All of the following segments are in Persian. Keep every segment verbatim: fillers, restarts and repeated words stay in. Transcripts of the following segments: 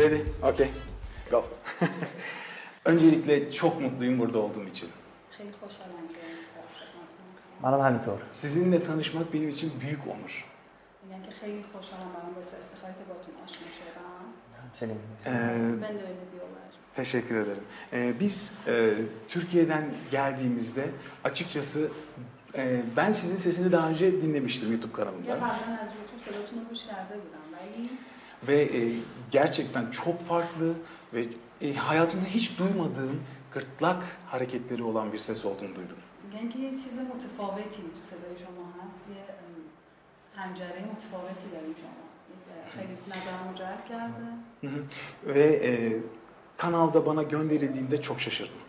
Ready? Okay. Go. Öncelikle çok mutluyum burada olduğum için. Manam hamitor. Sizinle tanışmak benim için büyük onur. Ee, ben de öyle diyorlar. Teşekkür ederim. Ee, biz e, Türkiye'den geldiğimizde açıkçası e, ben sizin sesini daha önce dinlemiştim YouTube kanalımda. Ve e, gerçekten çok farklı ve e, hayatımda hiç duymadığım gırtlak hareketleri olan bir ses olduğunu duydum. Ve e, kanalda bana gönderildiğinde çok şaşırdım.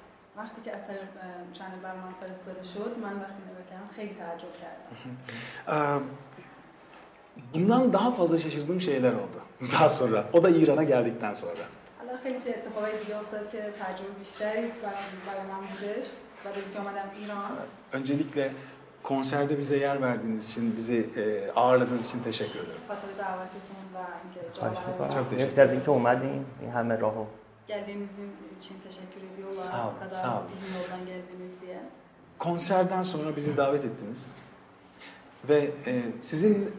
Bundan daha fazla şaşırdığım şeyler oldu daha sonra. O da İran'a geldikten sonra. Öncelikle konserde bize yer verdiğiniz için, bizi e, ağırladığınız için teşekkür ederim. Çok teşekkür ederim. Geldiğiniz için teşekkür ediyorlar. Sağ olun, sağ olun. Bizim yoldan geldiniz diye. Konserden sonra bizi davet ettiniz. Ve e, sizin,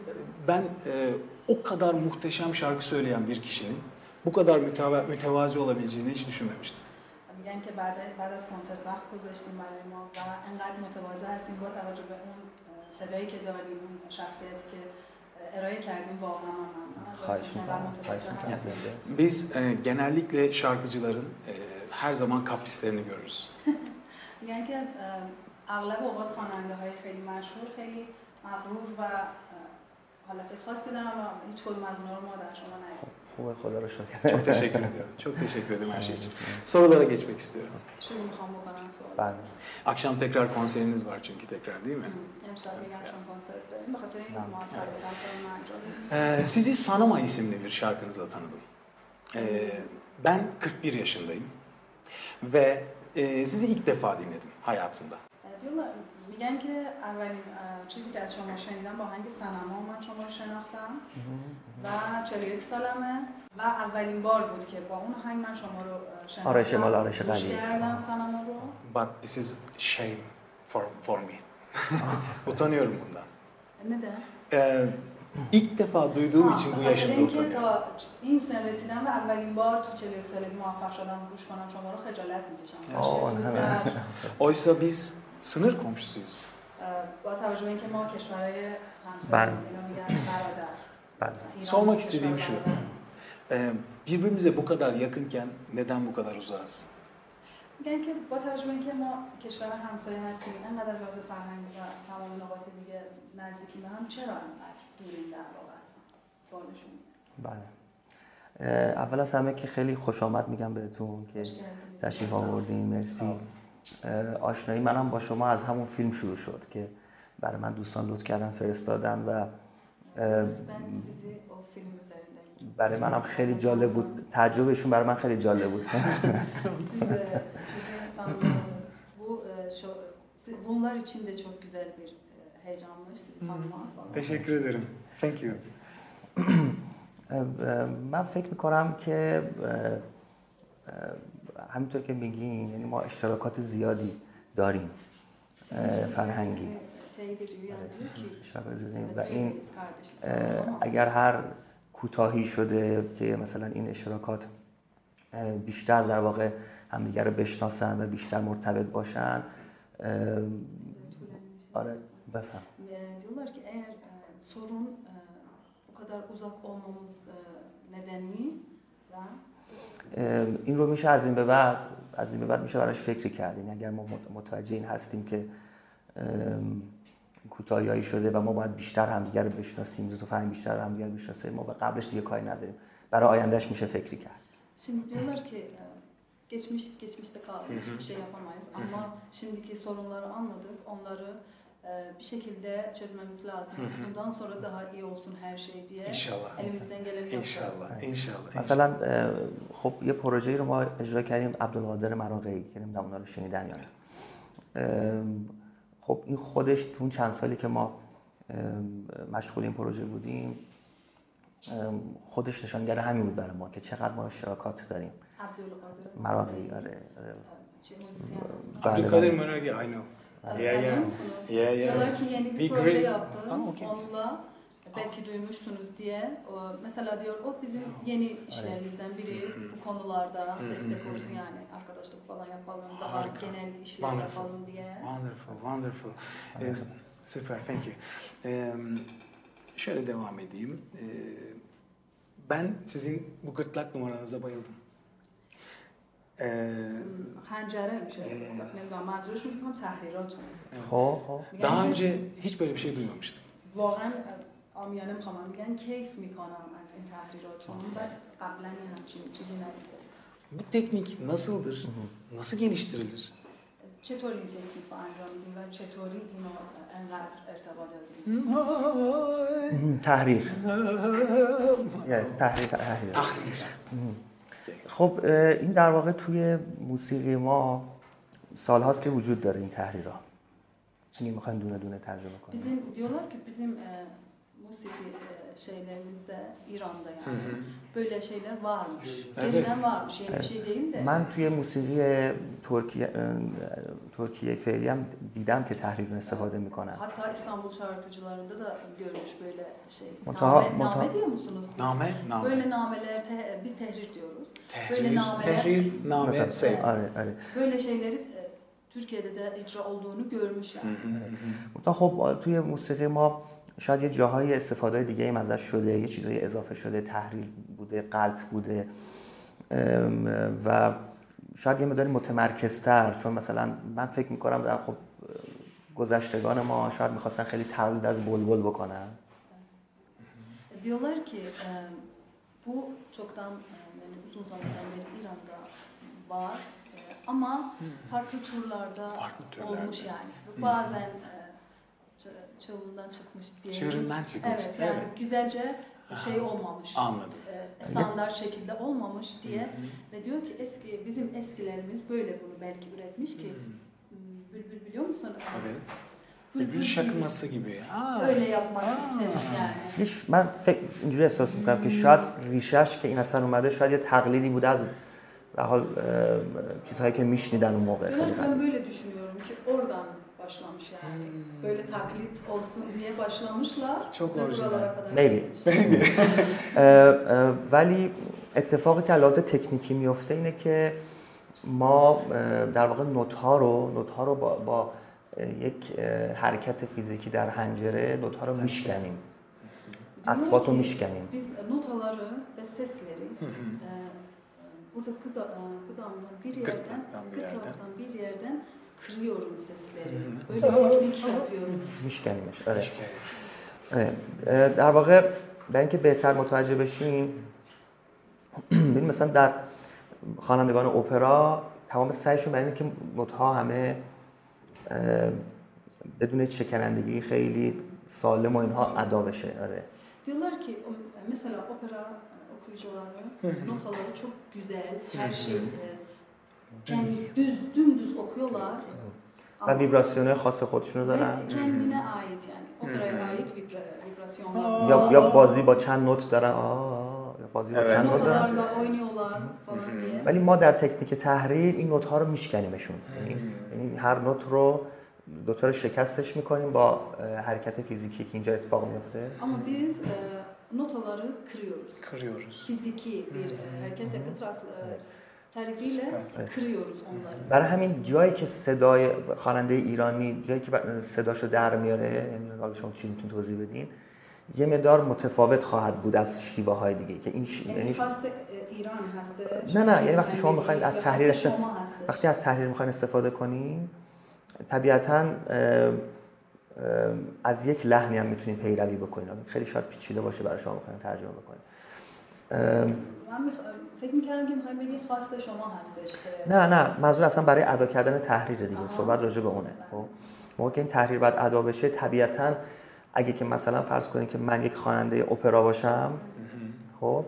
ben e, o kadar muhteşem şarkı söyleyen bir kişinin bu kadar müteva mütevazi olabileceğini hiç düşünmemiştim. Biz e, genellikle şarkıcıların e, her zaman kaprislerini görürüz. Çok teşekkür ediyorum. Çok teşekkür ederim her şey için. Sorulara geçmek istiyorum. Ben. Akşam tekrar konseriniz var çünkü tekrar değil mi? Ee, sizi Sanama isimli bir şarkınızla tanıdım. Ee, ben kırk bir yaşındayım ve e, sizi ilk defa dinledim hayatımda. میگن که اولین چیزی که از شما شنیدم با آهنگ سنما من شما رو شناختم و چهل و یک سالمه و اولین بار بود که با اون آهنگ من شما رو شناختم. آرش مال آرش قدیس. سنما رو. But this is shame for for me. Utanıyorum bundan. Neden? Ee, ilk defa duyduğum ha, için bu yaşımda utanıyorum. Çünkü ta این سن رسیدم و اولین بار تو چهل و یک سالگی موفق شدم گوش کنم شما رو خجالت می‌کشم. آه. Oysa biz sınır komşusuyuz. Ben. Ben. Sormak istediğim şu. Birbirimize bu kadar yakınken neden bu kadar uzağız? Ben. اول از همه که خیلی خوش آمد میگم بهتون که تشریف آوردین. مرسی. آشنایی منم با شما از همون فیلم شروع شد که برای من دوستان لطف کردن فرستادن و برای منم خیلی جالب بود. تعجبشون برای من خیلی جالب بود. Bunlar için de çok güzel bir heyecanmış. Teşekkür ederim. Thank you. من فکر می‌کنم که همینطور که میگین یعنی ما اشتراکات زیادی داریم فرهنگی و این اگر هر کوتاهی شده که مثلا این اشتراکات بیشتر در واقع همدیگه رو بشناسن و بیشتر مرتبط باشن آره بفهم diyorlar ki eğer sorun bu kadar uzak olmamız nedeni ve این رو میشه از این به بعد از این به بعد میشه براش فکری کرد. یعنی اگر ما متوجه این هستیم که کوتاهی‌هایی شده و ما باید بیشتر همدیگه رو بشناسیم، دو تا فرهنگ بیشتر همدیگه رو بشناسیم، ما به قبلش دیگه کاری نداریم. برای آیندهش میشه فکری کرد. Şimdi diyorlar ki geçmiş geçmişte kalmış bir şey yapamayız ama şimdiki sorunları anladık. Onları bir şekilde çözmemiz lazım. Bundan sonra daha iyi olsun her şey diye İnşallah. Elimizden geleni yapacağız. İnşallah. İnşallah. Mesela خب یه پروژه‌ای رو ما اجرا کردیم عبدالقادر مراغه‌ای که نمی‌دونم اونا رو شنیدن یا نه. خب این خودش تو اون چند سالی که ما مشغول این پروژه بودیم خودش نشانگر همین بود برای ما که چقدر ما اشتراکات داریم. عبدالقادر آره عبدالقادر مراغی I know. Yeah, yeah. Yeah, yeah. Yeni bir proje yaptım. Onunla belki duymuşsunuz diye. Mesela diyor o bizim yeni işlerimizden biri bu konularda destek olsun yani arkadaşlık falan yapalım daha genel işler yapalım diye. Wonderful, wonderful. Süper, thank you. Şöyle devam edeyim. Ben sizin bu gırtlak numaranıza bayıldım. Hancere mi şey? Neden? Mazuruşum bilmem tahriratım. Ha ha. Daha önce hiç böyle bir şey duymamıştım. Varan amyanım kaman diyen keyif mi kanam az tahriratım. Ben ablan yanımcım çizimler. Bu teknik nasıldır? Nasıl geliştirilir? چطوری این تکنیک رو انجام میدیم و چطوری اینو انقدر ارتباط دادیم؟ تحریر تحریر تحریر خب این در واقع توی موسیقی ما سالهاست که وجود داره این تحریر ها چنین میخوایم دونه دونه ترجمه کنیم دیyorlar که bizim موسیقی şeylerimizde İran'da yani böyle şeyler varmış. Yeniden varmış. Yeni bir şey değil de. Ben توی موسیقی ترکیه ترکیه فعلی‌ام دیدم که تحریر استفاده میکنن. Hatta İstanbul şarkıcılarında da görmüş böyle şey. Name, name diyor musunuz? Name, name. Böyle nameler biz tehrir diyoruz. Böyle nameler. Tehrir, name, sev. Böyle şeyleri Türkiye'de de icra olduğunu görmüş yani. Hatta خب توی موسیقی ما شاید یه جاهای استفاده دیگه ایم ازش شده یه چیزای اضافه شده تحریر بوده غلط بوده و شاید یه مقدار متمرکزتر چون مثلا من فکر میکنم در خب گذشتگان ما شاید میخواستن خیلی تقلید از بلبل بکنن diyorlar ki bu çoktan yani uzun zamandan beri İran'da var ama farklı türlerde olmuş yani bazen çığırından çıkmış diye. Çığırından çıkmış. Evet, yani evet. Güzelce şey olmamış. Anladım. E, standart şekilde olmamış diye. Hı-hı. Ve diyor ki eski bizim eskilerimiz böyle bunu belki üretmiş ki. Hı-hı. Bülbül biliyor musun? Evet. Bülbül şakması gibi. Aa. Öyle yapmak Aa. istemiş yani. Ben اینجوری احساس میکنم که شاید ریشش که این اثر اومده شاید یه تقلیدی بوده از به حال چیزهایی که میشنیدن اون موقع. Ben böyle düşünüyorum ki oradan başlamış yani. Hmm. Böyle taklit olsun diye başlamışlar. Çok orijinal. Maybe. Maybe. ولی اتفاقی که لازم تکنیکی میفته اینه که ما در واقع نوت ها رو نوت ها رو با, با یک حرکت فیزیکی در حنجره نوت ها رو میشکنیم. اصوات رو میشکنیم. Biz notaları ve sesleri burada gıdamdan bir yerden, gırtlaktan bir yerden kırıyorum sesleri. Böyle teknik yapıyorum. Mişkenmiş. Evet. Evet. در واقع برای اینکه بهتر متوجه بشین ببین مثلا در خوانندگان اپرا تمام سعیشون برای اینه که نوت‌ها همه بدون شکنندگی خیلی سالم و اینها ادا بشه. آره. Diyorlar ki mesela opera okuyucuları notaları çok güzel, her şey yani düz, dümdüz okuyorlar. Ve vibrasyonu خاص خودشونو دارن. Kendine ait yani. Operaya ait vibrasyonlar. Ya ya bazi ba çan not daran. Aa ya bazi ba çan not daran. Oynuyorlar falan diye. Vali ma dar teknik tahrir in notha ro mishkanimeshun. Yani her not ro دوتا رو شکستش میکنیم با حرکت فیزیکی که اینجا اتفاق میفته. Ama biz notaları kırıyoruz. Kırıyoruz. Fiziki bir hareketle kıtrak ترکیله کریورز اونها. برای همین جایی که صدای خواننده ایرانی جایی که صداشو در میاره نمیدونم حالا شما چی میتونید توضیح بدین یه مقدار متفاوت خواهد بود از شیوه های دیگه که این یعنی خاص ایران هست نه نه یعنی وقتی شما میخواین از تحریرش وقتی از تحریر میخواین استفاده کنین طبیعتاً از یک لحنی هم میتونین پیروی بکنین خیلی شاید پیچیده باشه برای شما میخواین ترجمه بکنین فکر می‌کردم که می‌خواید بگید خواسته شما هستش که نه نه منظور اصلا برای ادا کردن تحریر دیگه صحبت راجع به اونه خب موقعی که این تحریر بعد ادا بشه طبیعتاً اگه که مثلا فرض کنید که من یک خواننده اپرا باشم خب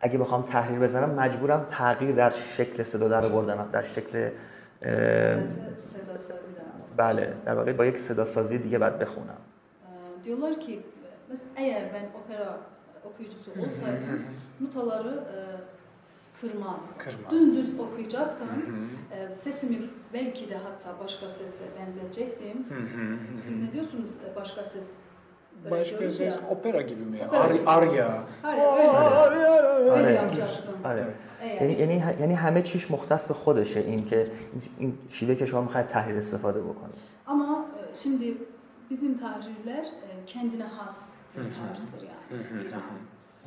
اگه بخوام تحریر بزنم مجبورم تغییر در شکل صدا در آوردن در شکل صدا سازی بله در واقع با یک صدا سازی دیگه بعد بخونم diyorlar ki mesela eğer ben opera okuyucusu olsaydım notaları e, kırmazdım. Kırmaz. Düz okuyacaktım. Hı hı. E, sesimi belki de hatta başka sese benzeyecektim. Hı hı hı. Siz ne diyorsunuz başka ses? Başka ses opera gibi mi? Arya. یعنی همه چیش مختص به خودشه این که این شیوه که شما میخواید تحریر استفاده بکنید. Ama şimdi bizim tahrirler kendine has bir tarzdır yani. İran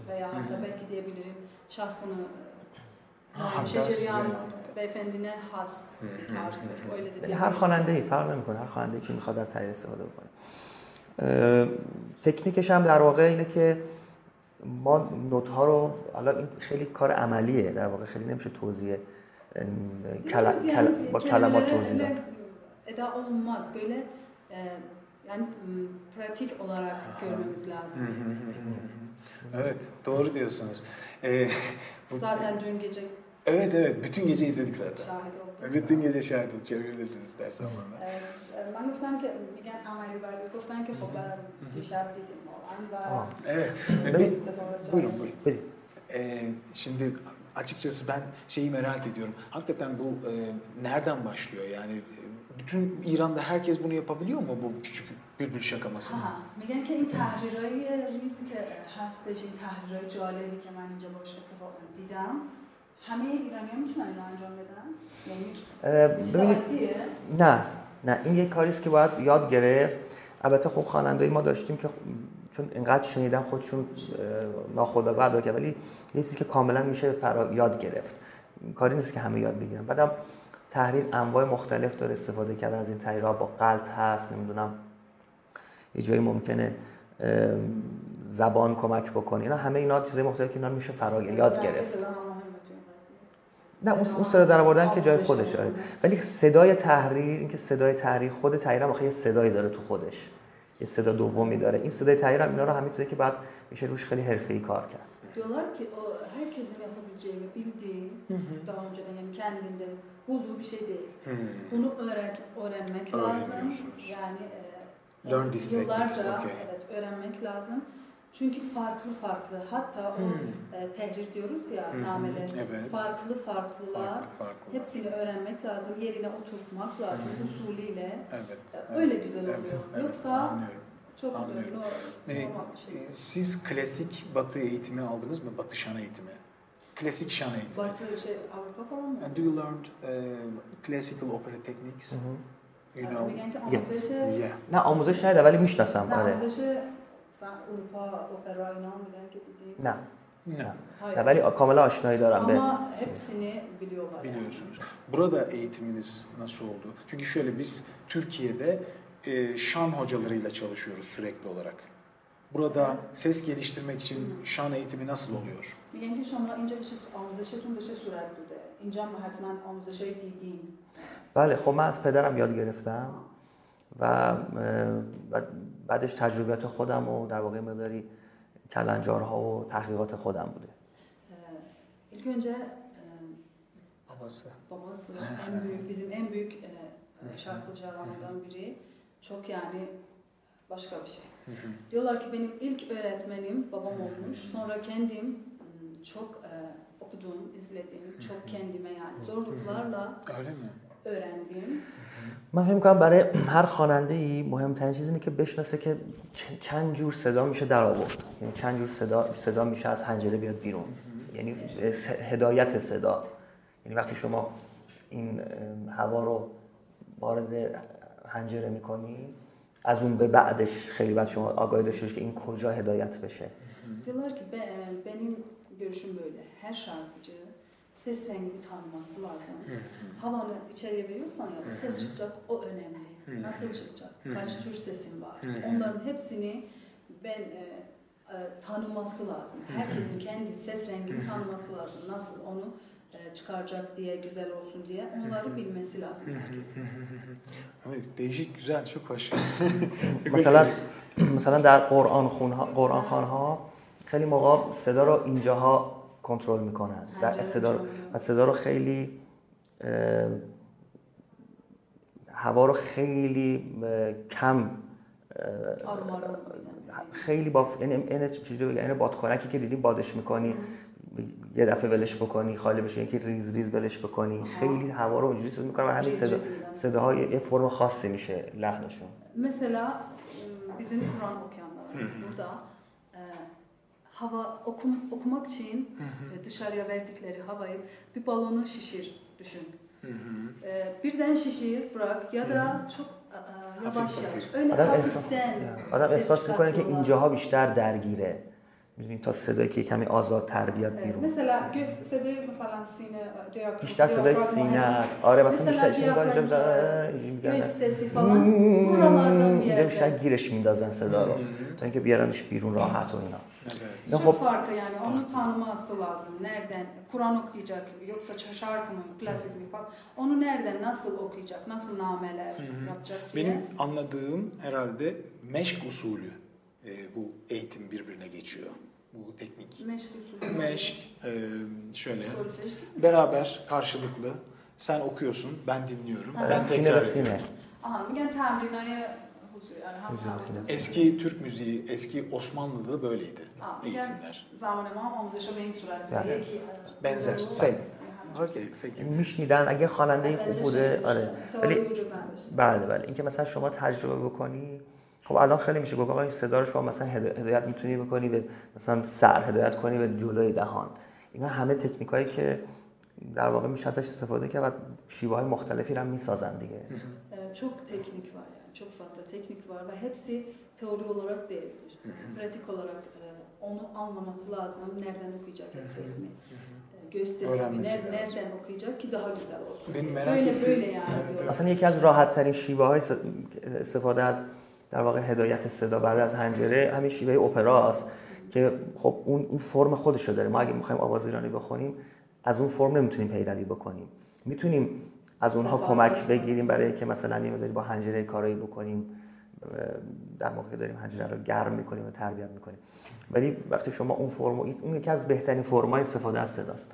veya hatta belki diyebilirim şahsını Şeceriyan beyefendine has bir tarzdır. Öyle de. Her خواننده‌ای فرق نمی‌کنه. Her خواننده‌ای که میخواد از تحریر استفاده بکنه. تکنیکش هم در واقع اینه که ما نوت ها رو الان این خیلی کار عملیه در واقع خیلی نمیشه توضیح کل... کل... با کلمات توضیح داد. ادا olmaz böyle yani pratik olarak görmemiz lazım. Evet, doğru diyorsunuz. Ee, bu... Zaten dün gece. Evet evet, bütün gece izledik zaten. Şahit oldum. Bütün gece şahit olduk. Çevirebilirsiniz istersen bana. Evet. من گفتم که میگن عملی و گفتن که خب دیشب دیدیم واقعا و buyurun buyurun. Ee, şimdi açıkçası ben şeyi merak ediyorum. Hakikaten bu e, nereden başlıyor? Yani bütün İran'da herkes bunu yapabiliyor mu bu küçük bülbül şakamasını? Ha, میگن که این تحریرای ریزی که هستش این تحریرای جالبی که من اینجا باش اتفاقا دیدم همه ایرانی‌ها میتونن اینو انجام بدن؟ یعنی عادیه؟ نه. نه این یک کاری است که باید یاد گرفت. البته خب خواننده‌ای ما داشتیم که چون اینقدر شنیدن خودشون ناخودآگاه که ولی یه چیزی که کاملا میشه فرا یاد گرفت. کاری نیست که همه یاد بگیرن. بعدم تحریر انواع مختلف داره استفاده کردن از این تحریرها با غلط هست نمیدونم یه جایی ممکنه زبان کمک بکنه. اینا همه اینا چیزای مختلفی که اینا میشه فرا یاد گرفت. نه اون صدا در آوردن که جای خودشه ولی صدای تحریر اینکه صدای تحریر خود تحریر هم آخه یه صدایی داره تو خودش یه صدا دومی داره این صدای تحریر هم اینا رو همینطوری که بعد میشه روش خیلی حرفه‌ای کار کرد. Diyorlar ki o herkesin yapabileceğini bildiği daha önceden yani kendinde bulduğu bir şey değil. Bunu öğren öğrenmek lazım. Yani learn this technique. Evet öğrenmek lazım. Çünkü farklı farklı hatta hmm. o e, tehrir diyoruz ya hmm. nameler evet. farklı farklılar farklı, farklı. Hepsini öğrenmek lazım yerine oturtmak lazım hmm. usulüyle evet. öyle evet. güzel oluyor evet. yoksa anlıyorum. Çok anlıyorum. Oluyor no, ee, şey. e, siz klasik Batı eğitimi aldınız mı Batı şan eğitimi klasik şan eğitimi Batı şey Avrupa falan mı? And do you learn um, classical opera techniques? Hı hı. You know. Yeah. Ne آموزش ندیدم ولی میشناسم آره. مثلا اروپا اپرا اینا میگن که دیدی؟ نه. نه. نه ولی کاملا آشنایی دارم به. Ama hepsini biliyorlar. Biliyorsunuz. Burada eğitiminiz nasıl oldu? Çünkü şöyle biz Türkiye'de e, şan hocalarıyla çalışıyoruz sürekli olarak. Burada ses geliştirmek için şan eğitimi nasıl oluyor? میگن که شما اینجا بشه آموزشتون بشه صورت بوده. اینجا ما حتما آموزشای دیدین. بله خب من از پدرم یاد گرفتم و بعدش تجربیات خودم و در واقع مقداری کلنجارها و تحقیقات خودم بوده. İlk önce babası. Babası en büyük bizim en büyük şarkıcılarımızdan biri. Çok yani başka bir şey. Diyorlar ki benim ilk öğretmenim babam olmuş. Sonra kendim çok okudum, izledim. Çok kendime yani zorluklarla öğrendim. من فکر می‌کنم برای هر خواننده‌ای مهم‌ترین چیز اینه که بشناسه که چند جور صدا میشه در آورد. یعنی چند جور صدا صدا میشه از حنجره بیاد بیرون. یعنی هدایت صدا. یعنی وقتی شما این هوا رو وارد حنجره می‌کنی از اون به بعدش خیلی بعد شما آگاهی داشته باشی که این کجا هدایت بشه. Diyorlar ki benim görüşüm böyle. Her şarkıcı ses rengini tanıması lazım. Havanı içeriye veriyorsan ya, ses çıkacak o önemli. Nasıl çıkacak? Kaç tür sesin var? Onların hepsini ben e, e, tanıması lazım. Herkesin kendi ses rengini tanıması lazım. Nasıl onu e, çıkaracak diye, güzel olsun diye onları bilmesi lazım herkesin. Evet, değişik, güzel, çok hoş. Mesela, mesela der Kur'an Kur'an khanha, خیلی موقع صدا رو اینجاها کنترل میکنن و صدا رو صدا رو خیلی هوا رو خیلی کم خیلی با چیزی یعنی بادکنکی که دیدی بادش میکنی یه دفعه ولش بکنی خاله بشه، اینکه ریز ریز ولش بکنی، خیلی هوا رو اونجوری صدا میکنه و همین صدا صداها یه فرم خاصی میشه لحنشون. مثلا bizim Kur'an okuyanlarımız burada hava okum, okumak için dışarıya verdikleri havayı bir balonu şişir düşün. Birden şişir bırak ya da çok yavaş yavaş. Öyle hafiften. Adam esas میکنه که اینجاها بیشتر درگیره. می‌دونیم تا صدایی که کمی آزاد تربیت بیرون. مثلا گوش صدای مثلا سینه دیافراگم. بیشتر صدای سینه است. آره مثلا بیشتر اینجا می‌گن. گوش sesi falan. Buralardan bir yerden. بیشتر گیرش میندازن صدا رو. تا اینکه بیارنش بیرون راحت و اینا. Ne çok farklı yani onun tanıması lazım. Nereden Kur'an okuyacak yoksa şarkı mı, klasik mi bak. Onu nereden nasıl okuyacak, nasıl nameler yapacak diye. Benim anladığım herhalde meşk usulü. E, bu eğitim birbirine geçiyor. Bu teknik. Meşk. Meşk. E, şöyle. Beraber, karşılıklı. Sen okuyorsun, ben dinliyorum. Evet. Ben tekrar ediyorum. Aha, yani temrinaya huzur. Yani eski Türk müziği, eski Osmanlı'da böyleydi Aa, eğitimler. Zamanımam omuzlaşa beyin sürer. Benzer. Sen. Okay, میشنیدن اگه خواننده خوب بوده آره ولی بله بله اینکه مثلا شما تجربه بکنی خب الان خیلی میشه گفت آقا این صدا رو شما مثلا هدایت میتونی بکنی به مثلا سر هدایت کنی به جلوی دهان اینا همه تکنیکایی که در واقع میشه ازش استفاده کرد و شیوه های مختلفی رو میسازن دیگه çok teknik var yani çok fazla teknik var ve hepsi teori olarak değildir. Pratik olarak onu anlaması lazım. Nereden okuyacak sesini? Göz sesini nereden okuyacak ki daha güzel olsun. Böyle böyle yani. Aslında yeki az rahat tarin şive های استفاده از در واقع هدایت صدا بعد از حنجره همین شیوه اپرا است که خب اون اون فرم خودش رو داره. ما اگه می‌خوایم آواز ایرانی بخونیم از اون فرم نمیتونیم پیروی بکنیم. میتونیم از اونها کمک بگیریم برای اینکه مثلا یه مقداری با حنجره کارایی بکنیم. در موقعی که داریم حنجره رو گرم می‌کنیم و تربیت می‌کنیم. ولی وقتی شما اون فرم اون یکی از بهترین فرم‌های استفاده از صداست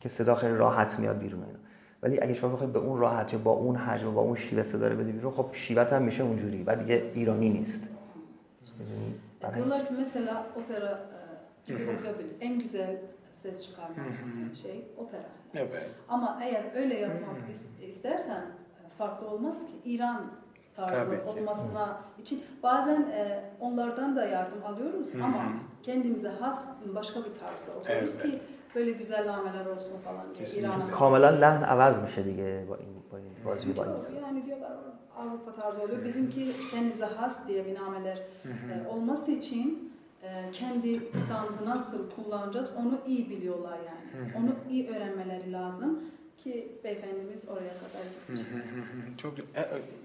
که صدا خیلی راحت میاد بیرون اینا. ولی اگه شما بخواید به اون راحتی با اون حجم و با اون شیوه صدا رو بدی بیرون خب شیوه‌ت هم میشه اونجوری بعد دیگه ایرانی نیست. Diyorlar ki mesela opera okuyabilir. En güzel ses çıkarmak şey opera. Evet. Ama eğer öyle yapmak istersen farklı olmaz ki İran tarzı olmasına için bazen onlardan da yardım alıyoruz ama kendimize has başka bir tarzda okuyoruz ki böyle güzel nameler olsun falan diye İran'a. Kamalan lehn avaz میشه دیگه با این با این بازی با این. Yani diyorlar Avrupa tarzı oluyor. Bizimki kendimize has diye bir nameler olması için kendi tarzını nasıl kullanacağız onu iyi biliyorlar yani. Onu iyi öğrenmeleri lazım ki beyefendimiz oraya kadar gitmişler. Çok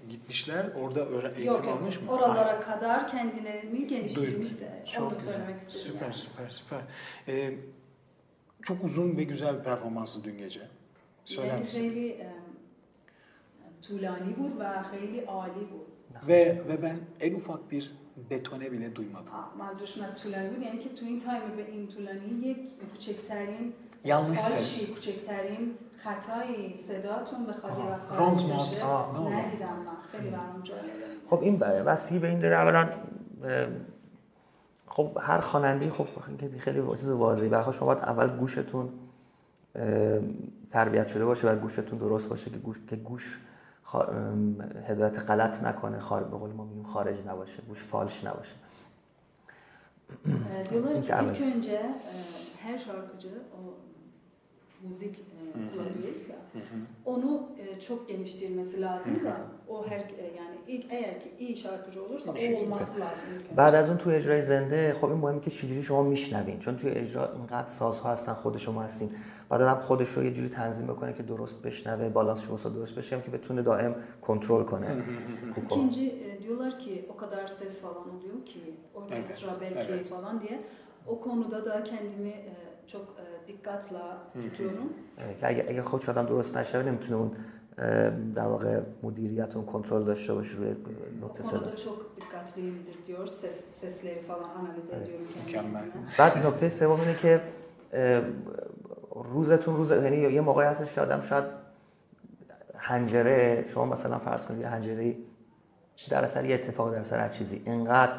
gitmişler orada eğitim almış mı? Oralara kadar kendilerini geliştirmişler. Çok güzel. Süper süper süper. Çok uzun ve güzel bir performansı dün gece. Söyler misin? Heyli tulani bud ve heyli ali bud. Ve ve ben en ufak bir detone bile duymadım. Mazurşun az tulani bud yani ki tuin time ve in tulani yek küçekterin yanlış ses. Küçekterin hatayı sedatun ve hadi ve hadi. Nerede ama? Hadi varım cahil. خب این وسیله به این داره اولا خب هر خواننده‌ای خب خیلی واضحه برخواسته شما باید اول گوشتون تربیت شده باشه و گوشتون درست باشه که گوش که گوش هدایت غلط نکنه خارج به قول ما میگیم خارج نباشه گوش فالش نباشه. Diyorlar ki ilk önce her şarkıcı o müzik kullanıyoruz ya onu çok geliştirmesi lazım da o her yani ilk eğer ki iyi şarkıcı olursa o olması lazım. بعد از اون تو اجرای زنده خب این مهمه که چجوری شما میشنوین چون توی اجرا اینقدر سازها هستن خود شما هستین بعد آدم خودش رو یه جوری تنظیم بکنه که درست بشنوه بالانس شما درست بشه هم که بتونه دائم کنترل کنه. İkinci diyorlar ki o kadar ses falan oluyor ki orkestra belki falan diye o konuda da kendimi çok dikkatli tutuyorum. اگه اگه خودش آدم درست نشه نمیتونه اون در واقع مدیریت اون کنترل داشته باشه روی نقطه صدا. Onda çok dikkatliyimdir diyor. Ses sesleri falan analiz ediyorum kendimi. بعد نکته سوم اینه که روزتون روز یعنی یه موقعی هستش که آدم شاید حنجره شما مثلا فرض کنید یه حنجره در اثر یه اتفاق، در اثر هر چیزی اینقدر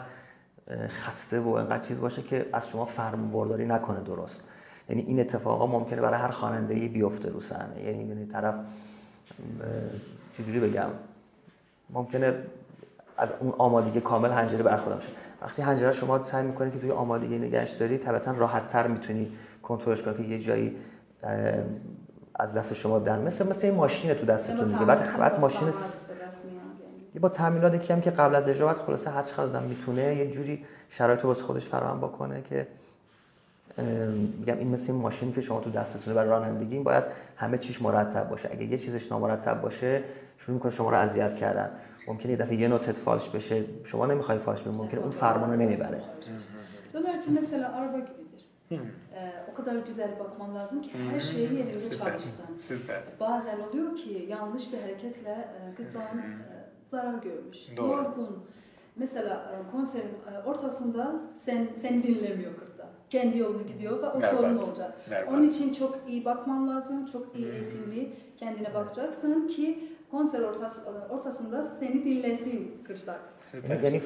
خسته و اینقدر چیز باشه که از شما فرمانبرداری نکنه درست. یعنی این اتفاقا ممکنه برای هر خواننده‌ای بیفته رو صحنه. یعنی یعنی طرف چجوری بگم، ممکنه از اون آمادگی کامل حنجره برخوردار بشه. وقتی حنجره شما سعی می‌کنید که توی آمادگی نگهش داری، طبعاً راحت‌تر می‌تونی کنترلش کنی که یه جایی از دست شما در مثل مثل این ماشین تو دستتون دیگه. بعد بعد ماشین س... با تأمینات یکی هم که قبل از اجرا خلاصه هر چقدر آدم میتونه یه جوری شرایط واسه خودش فراهم بکنه که میگم این مثل این ماشین که شما تو دستتونه برای رانندگی، این باید همه چیش مرتب باشه. اگه یه چیزش نامرتب باشه شروع میکنه شما رو اذیت کردن. ممکنه یه دفعه یه نوت فالش بشه، شما نمیخوای فالش بشه، ممکنه اون فرمانو نمیبره. Diyorlar ki mesela araba gibidir. O kadar güzel bakman lazım ki her şeyi yerinde çalışsın. Bazen oluyor ki yanlış bir hareketle gırtlağın zarar görmüş. Yorgun. Mesela konserin ortasında sen sen dinlemiyor gırtlağı. Kendi yolunu gidiyor ve o sorun olacak. Onun için çok iyi bakman lazım, çok iyi eğitimli kendine bakacaksın ki konser ortası, ortasında seni dinlesin gırtlak. Yani, yani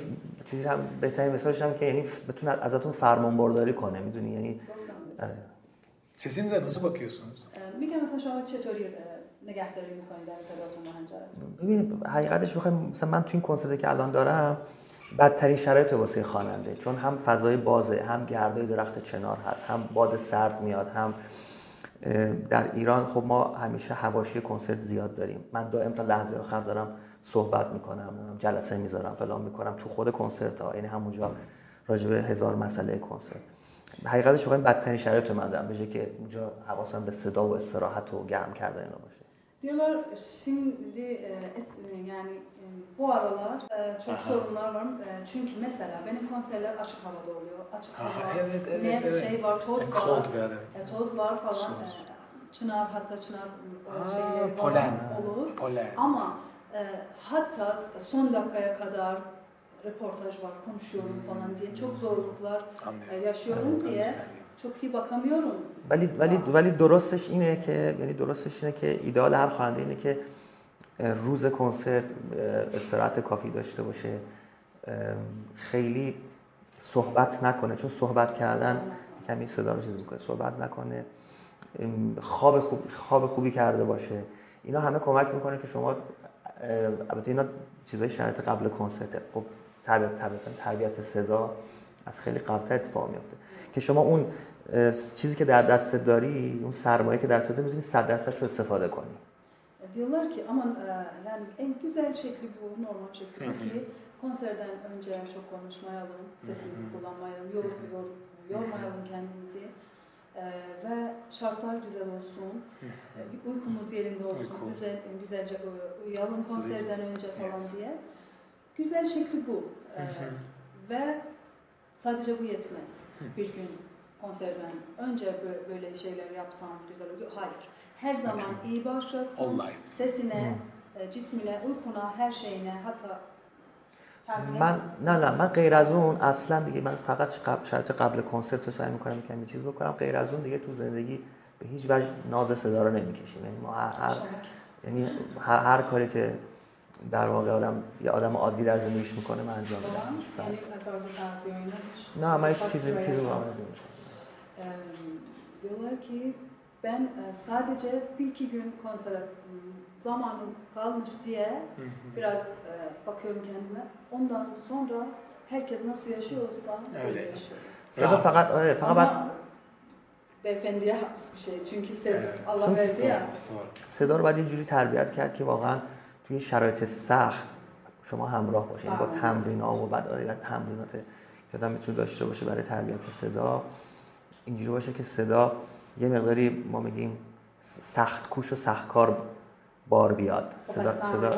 çünkü hem betayı mesajım ki yani bütün azatın fermanbordari konu miduni yani. Sesinize nasıl bakıyorsunuz? Miga mesela şu an çetori نگهداری می‌کنید از صداتون و حنجرتون. ببینید حقیقتش بخوام مثلا من تو این کنسرتی که الان دارم بدترین شرایط واسه خواننده، چون هم فضای بازه، هم گردای درخت چنار هست، هم باد سرد میاد، هم در ایران خب ما همیشه حواشی کنسرت زیاد داریم. من دائم تا لحظه آخر دارم صحبت میکنم، جلسه میذارم، فلان میکنم تو خود کنسرت ها، یعنی همونجا راجع به هزار مسئله کنسرت. حقیقتش بخوام بدترین شرایط من دارم، به جای که اونجا حواسم به صدا و استراحت و گرم کردن اینا باشه. Diyorlar şimdi yani bu aralar çok Aha. sorunlar var çünkü mesela benim konserler açık havada oluyor, açık havada evet, evet, ne evet. şey var, toz yani var, yani. toz var falan, Soğuz. çınar hatta çınar Aa, şeyleri polen. olur polen. ama e, hatta son dakikaya kadar röportaj var, konuşuyorum hmm. falan diye çok zorluklar Anladım. yaşıyorum Anladım. diye. Anladım. çok iyi bakamıyorum. ولی ولی ولی درستش اینه که یعنی درستش اینه که ایدئال هر خواننده اینه که روز کنسرت استراحت کافی داشته باشه، خیلی صحبت نکنه، چون صحبت کردن کمی صدا رو چیز می‌کنه. صحبت نکنه، خواب خوب خواب خوبی کرده باشه. اینا همه کمک میکنه که شما البته اینا چیزای شرط قبل کنسرته. خب طبیعت طبیعت تربیت صدا از خیلی قبل‌تر اتفاق میفته که شما اون چیزی که در دستت داری، اون سرمایه که در دستت می‌ذاری صد درصدش رو استفاده کنی. Diyorlar ki aman yani en güzel şekli bu, normal şekli ki konserden önce çok konuşmayalım, sesimizi kullanmayalım, yormayalım kendimizi ve şartlar güzel olsun, uykumuz yerinde olsun, güzel güzelce uyuyalım konserden önce falan diye. Güzel şekli bu ve sadece bu yetmez. Bir gün konserden önce böyle şeyler yapsam güzel olur. Hayır. Her zaman iyi başlayacaksın. Sesine, cismine, uykuna, her şeyine hatta tavsiye. Ben ne ne ben غیر از اون اصلا دیگه من فقط شرط قبل کنسرت رو سعی می‌کنم که یه چیز بکنم. غیر از اون دیگه تو زندگی به هیچ وجه ناز صدا رو نمی‌کشیم. یعنی ما هر یعنی هر, هر کاری که در واقع آدم یه آدم عادی در زندگیش میکنه من انجام میدم. یعنی مثلا تازه اینا نه اما هیچ چیزی چیزی معامله نمیشه. Diyorlar ki ben sadece bir iki gün konsere zamanım kalmış diye biraz bakıyorum kendime. Ondan sonra herkes nasıl yaşıyorsa öyle yaşıyor. Sadece fakat öyle fakat beyefendiye has bir şey çünkü ses Allah verdi ya. صدا رو باید یه جوری تربیت کرد که واقعا توی شرایط سخت شما همراه باشین با تمرین‌ها و بعد آره تمرینات که آدم میتونه داشته باشه برای تربیت صدا. اینجوری باشه که صدا یه مقداری ما میگیم سخت کوش و سخت کار بار بیاد. صدا صدا هست که انجام میدیم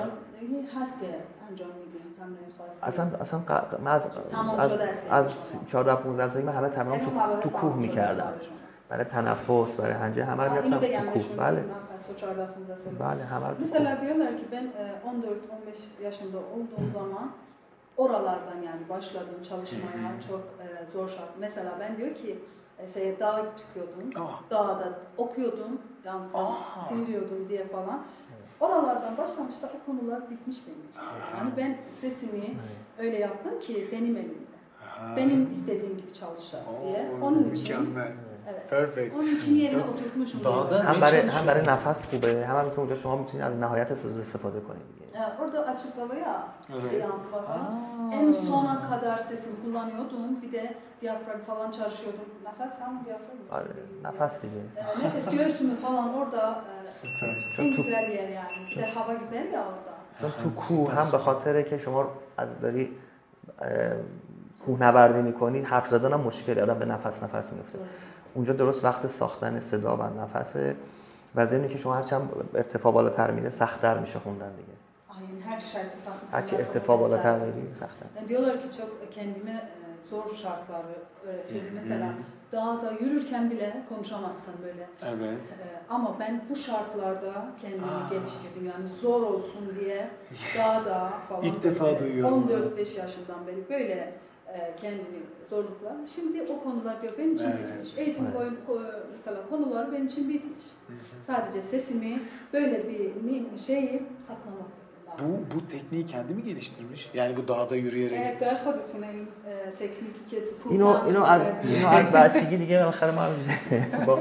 تمرین خاصی. اصلا اصلا من از از از چهارده پانزده سالگی من همه تمرینام تو تو کوه می‌کردم. برای تنفس، برای هنجه همه رو می‌رفتم تو کوه. بله. بله همه رو. مثلا diyorlar ki ben on dört on beş yaşında olduğum zaman oralardan yani başladım çalışmaya çok zor şart. Mesela ben diyor ki şeye dağa çıkıyordum, oh. dağda okuyordum, yansın, dinliyordum diye falan. Evet. Oralardan başlamışta o konular bitmiş benim için. Yani ben sesimi öyle yaptım ki benim elimde. Benim istediğim gibi çalışacak diye. Onun için. Evet. Perfect. Onun için yerine oturtmuşum. هم برای هم برای نفس خوبه. هم میتونم اونجا شما میتونید از نهایت سوز استفاده کنید دیگه. Orada açık havaya referans var. En sona kadar sesimi kullanıyordum. Bir de diyafram falan çalışıyordum. Nefes hem diyafram. Nefes diye. Nefes göğsümü falan orada. Çok güzel yer yani. Bir de hava güzel ya orada. تو کوه هم به خاطر که شما از داری کوهنوردی میکنید حرف زدن هم مشکلی آدم به نفس نفس میفته. اونجا درست وقت ساختن صدا و نفسه و ضمن که شما هرچند ارتفاع بالاتر میره سخت‌تر میشه خوندن دیگه. یعنی هر چی شرایط سخت هر چی ارتفاع بالاتر میری سخت‌تر. Yani diyorlar ki çok kendime zor şartları öğretiyorum. Mesela dağda yürürken bile konuşamazsın böyle. Evet. Ama ben bu şartlarda kendimi Aa. geliştirdim. Yani zor olsun diye dağda falan. İlk defa duyuyorum. on dört beş yaşından beri böyle kendini zorluklar. Şimdi o konular diyor benim için evet, bitmiş. Eğitim evet. mesela konuları benim için bitmiş. Hı hı. Sadece sesimi böyle bir şeyi saklamak lazım. Bu bu tekniği kendi mi geliştirmiş? Yani bu dağda yürüyerek. Evet, daha خودتونun tekniği ki اینو اینو از اینو از بچگی دیگه بالاخره ما با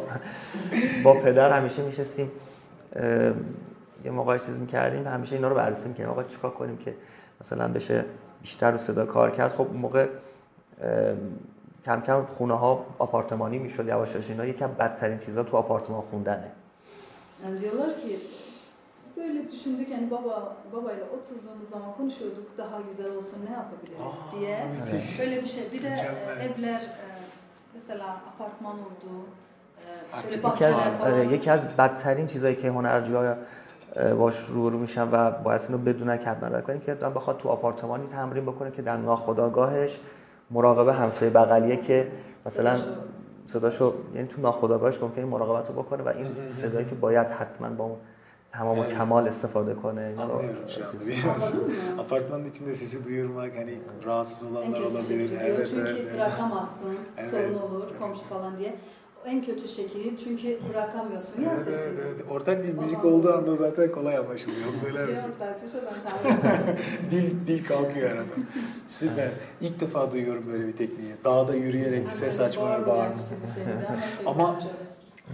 با پدر همیشه میشستیم یه مقایسه می‌کردیم و همیشه اینا رو بررسی می‌کردیم. آقا چیکار کنیم که مثلا بشه بیشتر رو صدا کار کرد. خب اون موقع کم کم خونه ها آپارتمانی میشد یواش یواش اینا یکم بدترین چیزا تو آپارتمان خوندنه. Yani diyorlar ki böyle düşündük yani baba babayla oturduğumuz zaman konuşuyorduk daha güzel olsun ne yapabiliriz diye. Böyle bir şey. Bir de evler mesela apartman oldu. Böyle bahçeler falan. یکی از بدترین چیزایی که هنرجوها باش رو رو میشن و باید اینو بدون کد نظر کنیم که آدم بخواد تو آپارتمانی تمرین بکنه که در ناخودآگاهش مراقبه همسایه بغلیه که مثلا صداشو یعنی تو ناخودآگاهش ممکنه مراقبت رو بکنه و این صدایی که باید حتما با اون تمام و کمال استفاده کنه. Apartmanın içinde sesi duyurmak hani rahatsız olanlar olabilir. Evet. Çünkü bırakamazsın, sorun olur, komşu falan diye. En kötü şekil çünkü bırakamıyorsun ya sesini. Evet, evet. Ortak dil müzik olduğu anda zaten kolay anlaşılıyor. Söyler misin? Yok zaten şuradan tabii. Dil, dil kalkıyor arada. Süper. İlk defa duyuyorum böyle bir tekniği. Dağda yürüyerek ses açma ve bağırma. Ama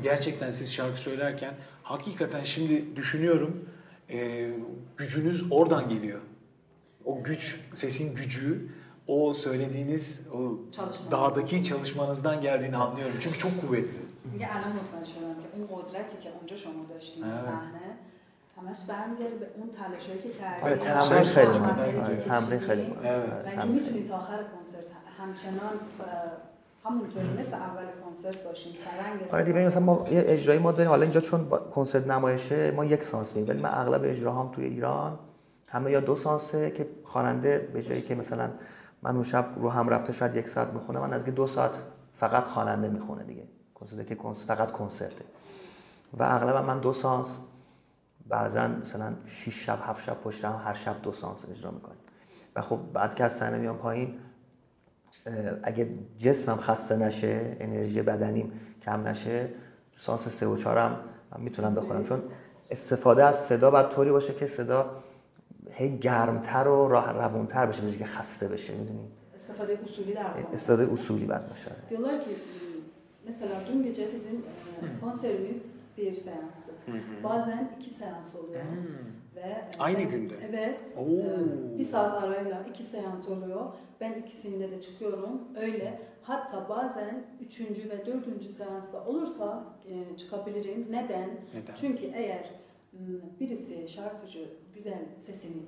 gerçekten siz şarkı söylerken hakikaten şimdi düşünüyorum e, gücünüz oradan geliyor. O güç, sesin gücü. O söylediğiniz o Çalışma. dağdaki çalışmanızdan geldiğini anlıyorum çünkü çok kuvvetli. Ya alım mutlaşıyorum ki o kudreti ki önce şunu döştüğümüz sahne. Ama ben gel ve onun telaşı ki terbiye. Tamrin خیلی مهمه. Tamrin خیلی مهمه. Ben میتونی تا آخر کنسرت همچنان همونطور مثل اول کنسرت باشین سرنگ. آره دیگه مثلا ما یه اجرایی ما داریم حالا اینجا چون کنسرت نمایشه ما یک سانس میدیم ولی من اغلب اجراهام توی ایران همه یا دو سانسه که خواننده به جایی که مثلا من اون شب رو هم رفته شاید یک ساعت میخونه من از که دو ساعت فقط خواننده میخونه دیگه کنسرته که کنسرت فقط کنسرته و اغلب من دو سانس بعضا مثلا شش شب هفت شب پشت هم هر شب دو سانس اجرا میکنم و خب بعد که از صحنه میام پایین اگه جسمم خسته نشه انرژی بدنیم کم نشه سانس سه و چهار هم میتونم بخورم چون استفاده از صدا باید طوری باشه که صدا هی گرمتر و روانتر بشه میشه که خسته بشه میدونید استفاده اصولی در استفاده اصولی بعد باشه diyorlar ki mesela dün gece bizim konserimiz bir seanstı. Bazen iki seans oluyor. Ve aynı günde. Evet. Bir saat arayla iki seans oluyor. Ben ikisinde de çıkıyorum. Öyle. Hatta bazen üçüncü ve dördüncü seansta olursa çıkabilirim. Neden? Çünkü eğer birisi şarkıcı güzel sesini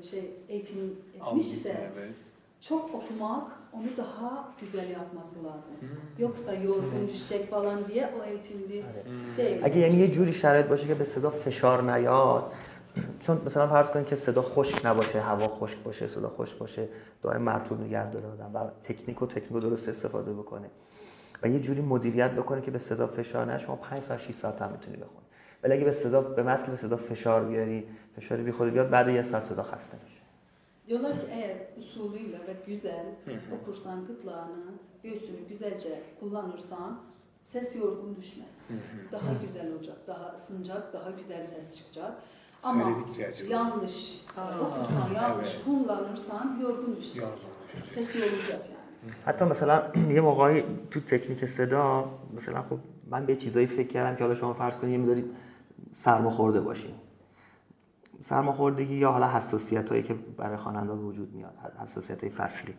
e, şey eğitim etmişse evet. çok okumak onu daha güzel yapması lazım. Yoksa yorgun düşecek falan diye o eğitimli değil. Eğer yani bir جوری şarayet باشه که به صدا فشار نیاد چون مثلا فرض کنید که صدا خشک نباشه هوا خشک باشه صدا خشک باشه دائم مرطوب نگه داره آدم و تکنیک و تکنیک رو درست استفاده بکنه و یه جوری مدیریت بکنه که به صدا فشار نشه شما پنج ساعت شش ساعت هم میتونی بخونی ولی اگه به صدا به مسئله به صدا فشار بیاری فشار بی خود بیاد بعد یه ساعت صدا خسته میشه. Diyorlar ki eğer usulüyle ve güzel okursan gırtlağını, göğsünü güzelce kullanırsan ses yorgun düşmez. Daha güzel olacak, daha ısınacak, daha güzel ses çıkacak. ama yanlış okursan, yanlış evet. kullanırsan yorgun düşecek. Ses yorulacak yani. حتی مثلا یه موقعی تو تکنیک صدا مثلا خب من به چیزایی فکر کردم که حالا شما فرض کنید یه دارید سرماخورده باشین. سرماخوردگی یا حالا حساسیتایی که برای خواننده وجود میاد، حساسیتای فصلی.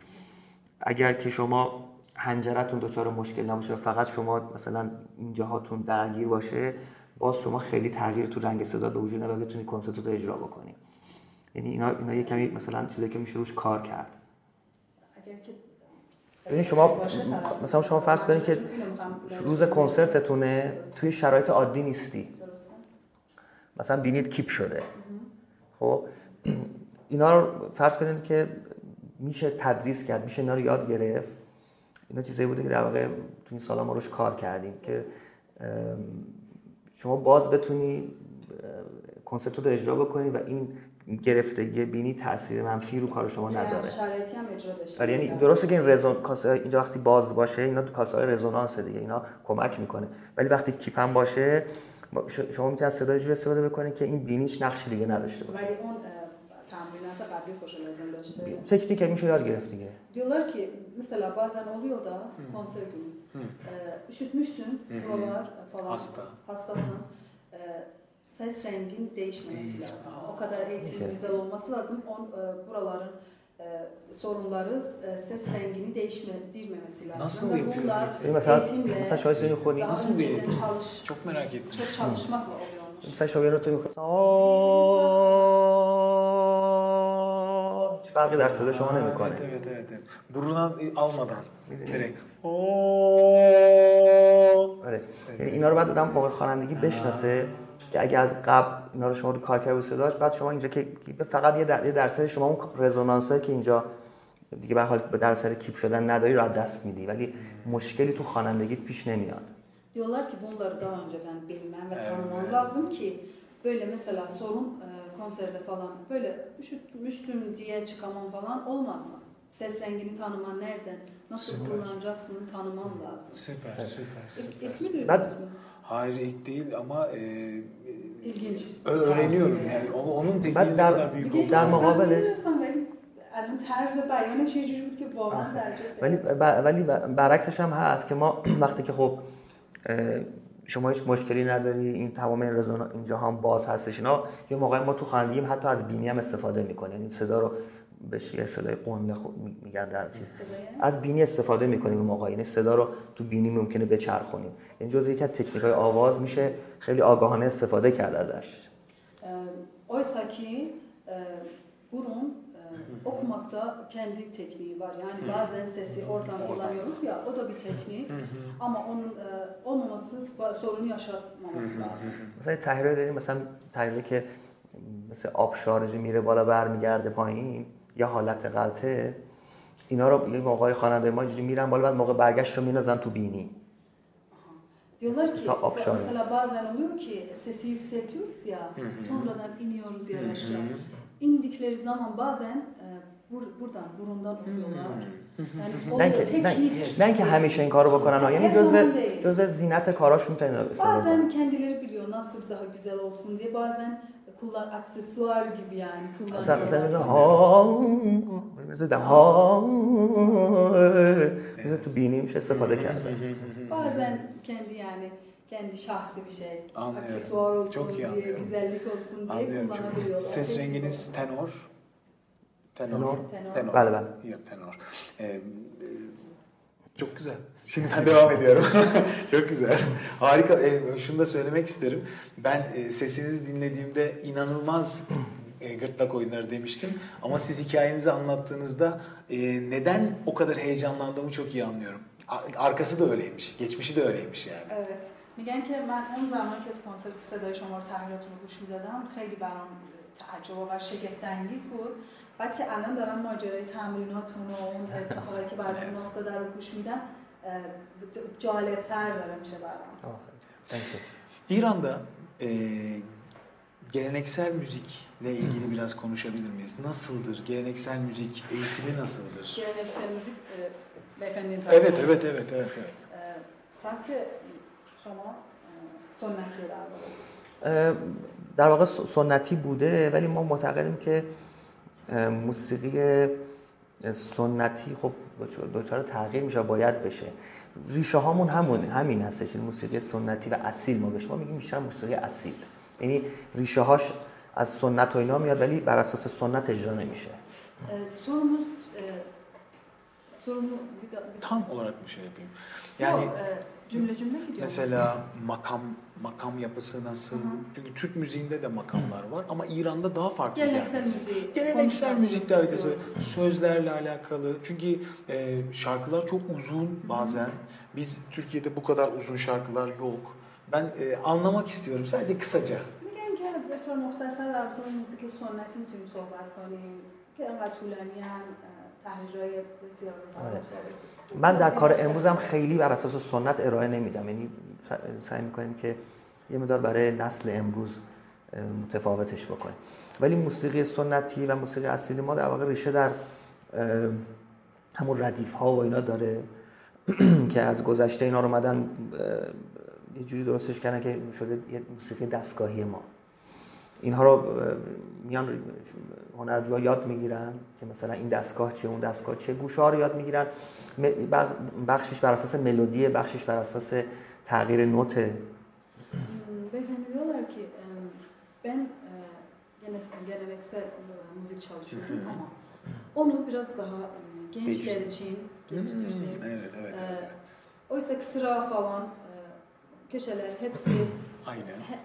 اگر که شما حنجرتون دچار مشکل نباشه، فقط شما مثلا اینجاهاتون درگیر باشه، باز شما خیلی تغییر تو رنگ صدا به وجود نمیاد و بتونید کنسرت رو اجرا بکنید. یعنی اینا اینا یه کمی مثلا چیزی که میشه روش کار کرد. اگر که ببین شما مثلا شما فرض کنید که روز کنسرتتونه، توی شرایط عادی نیستی. مثلا بینید کیپ شده. خب اینا رو فرض کنید که میشه تدریس کرد، میشه اینا رو یاد گرفت. اینا چیزایی بوده که در واقع تو این سالا ما روش کار کردیم که شما باز بتونی کنسرت رو اجرا بکنی و این گرفتگی بینی تاثیر منفی رو کار شما نذاره. شرایطی هم اجرا داشته. یعنی درسته که این رزون کاسه اینجا وقتی باز باشه اینا کاسه‌های رزونانس دیگه اینا کمک میکنه. ولی وقتی کیپ هم باشه شما میتونید از صدای جور استفاده بکنید که این بینیش نقش دیگه نداشته باشه. ولی اون تمرینات قبلی خوش لازم داشته. تکنیک میشه یاد گرفت دیگه. Diyorlar ki mesela bazen oluyor da konser günü üşütmüşsün buralar falan hasta hastasın ses rengin değişmemesi lazım. O kadar eğitim güzel olması lazım. On, buraların sorunları ses rengini değiştirmemesi lazım. Nasıl yapıyoruz? Mesela mesela şöyle söyleyeyim. Nasıl bir eğitim? Çok merak ettim. Çok çalışmakla oluyormuş. Mesela şöyle söyleyeyim. Hiç farkı derste de şuna ne koyayım? Evet evet evet. Burundan almadan direkt. آره یعنی اینا رو بعد آدم موقع خوانندگی بشناسه که اگه از قبل اینا رو شما رو کار کرده و صداش بعد شما اینجا که فقط یه در... درصد شما اون رزونانسایی که اینجا دیگه به حال به درصد کیپ شدن نداری رو از دست میدی ولی مشکلی تو خوانندگی پیش نمیاد. Diyorlar ki bunları daha önceden bilmen ve tanıman lazım ki böyle mesela sorun konserde falan böyle üşütmüşsün diye çıkaman falan olmasın. Ses rengini tanıman nereden, nasıl süper. Kullanacaksın tanıman lazım. Süper, evet. süper, süper. İlk, ilk mi duydunuz mu? Hayır ilk değil ama e, İlginç. öğreniyorum yani. yani. Onun tekniğine kadar büyük oldu. Ben mukabele. الان طرز بیانش یه جوری بود که واقعا تعجب. ولی برعکسش هم هست که ما وقتی که خب شما هیچ مشکلی نداری این تمام این رزونانس اینجا هم باز هستش اینا یه موقعی ما تو خوانندگیم حتی از بینی هم استفاده می‌کنیم. یعنی صدا رو بهش یه صدای قنده میگن در چیز از بینی استفاده میکنیم موقعی یعنی صدا رو تو بینی ممکنه بچرخونیم یعنی جزء یک از تکنیک‌های آواز میشه خیلی آگاهانه استفاده کرد ازش oysa ki burun okumakta kendi tekniği var yani bazen sesi oradan kullanıyoruz ya o da bir teknik ama onun olmaması sorunu yaşatmaması lazım mesela tahrir dedim mesela tahrir ki مثل آبشارجی میره بالا برمیگرده پایین یا حالت غلطه اینا رو یه موقعی خواننده ما اینجوری میرن بالا بعد موقع برگشت رو میندازن تو بینی diyorlar ki mesela bazen oluyor ki sesi yükseltiyoruz ya sonradan iniyoruz yavaşça indikleri zaman bazen buradan burundan oluyorlar نه که نه که همیشه این کارو بکنن یعنی جزء جزء زینت کاراشون تنها بسازن bazen kendileri biliyor nasıl daha güzel olsun diye bazen kullan aksesuar gibi yani kullanıyorlar. Mesela ha mesela ha mesela tu biniymiş استفاده کرده. Bazen kendi yani kendi şahsi bir şey aksesuar olsun diye güzellik olsun diye kullanabiliyorlar. Ses renginiz tenor Tenor. Tenor. Bale bale. Ya tenor. Ee, çok güzel. Şimdi ben devam ediyorum. Çok güzel. Harika. Ee, şunu da söylemek isterim. Ben e, sesinizi dinlediğimde inanılmaz e, gırtlak oyunları demiştim. Ama siz hikayenizi anlattığınızda e, neden o kadar heyecanlandığımı çok iyi anlıyorum. Arkası da öyleymiş. Geçmişi de öyleymiş yani. Evet. میگن که من اون زمان که تو کنسرت صدای شما رو تحریراتون رو گوش میدادم خیلی برام تعجب و شگفت انگیز بود. بعد که الان دارم ماجرای تمریناتون و اون اتفاقایی که براتون افتاده رو گوش میدم جالب‌تر داره میشه برام. İran'da e, geleneksel müzikle ilgili biraz konuşabilir miyiz? Nasıldır? Geleneksel müzik eğitimi nasıldır? Geleneksel müzik e, beyefendinin tarzı. Evet, evet, evet, evet, evet. Sanki şoma son merkezler var. در واقع سنتی بوده، ولی ما معتقدیم که موسیقی سنتی خب دوچار تغییر میشه، باید بشه. ریشه هامون همون همین هستش، موسیقی سنتی و اصیل. ما به شما میگیم بیشتر موسیقی اصیل، یعنی ریشه هاش از سنت و اینا میاد ولی بر اساس سنت اجرا نمیشه. Sorumuz sorumu bir daha, bir tam olarak bir şey yapayım. Yani Yo, e, cümle cümle gidiyor. Mesela makam makam yapısı nasıl? Hı -hı. Çünkü Türk müziğinde de makamlar var ama İran'da daha farklı. Geleneksel yani. müzik. Geleneksel müzikte arkası sözlerle alakalı. Çünkü e, şarkılar çok uzun bazen. Hı -hı. Biz Türkiye'de bu kadar uzun şarkılar yok. Ben e, anlamak istiyorum sadece kısaca. میگم که به طور مختصر در طور موسیقی سنتی میتونیم صحبت کنیم که انقدر طولانی هم تحریرهای بسیار بسیار. من در کار امروزم خیلی بر اساس سنت ارائه نمیدم، یعنی سعی میکنیم که یه مقدار برای نسل امروز متفاوتش بکنیم. ولی موسیقی سنتی و موسیقی اصیل ما در واقع ریشه در همون ردیف ها و اینا داره که از گذشته اینا رو اومدن یه جوری درستش کردن که شده یه موسیقی دستگاهی ما. اینها رو میان هنرجوها یاد میگیرن که مثلا این دستگاه چیه، اون دستگاه چیه، گوشه‌ها رو یاد میگیرن. بخشش بر اساس ملودیه، بخشش بر اساس تغییر نوته. Beyefendi diyorlar ki ben geleneksel müzik çalışıyorum ama onu biraz daha gençler için geliştirdim. Evet, evet, evet. Oysa ki sıra falan köşeler hepsi Aynı.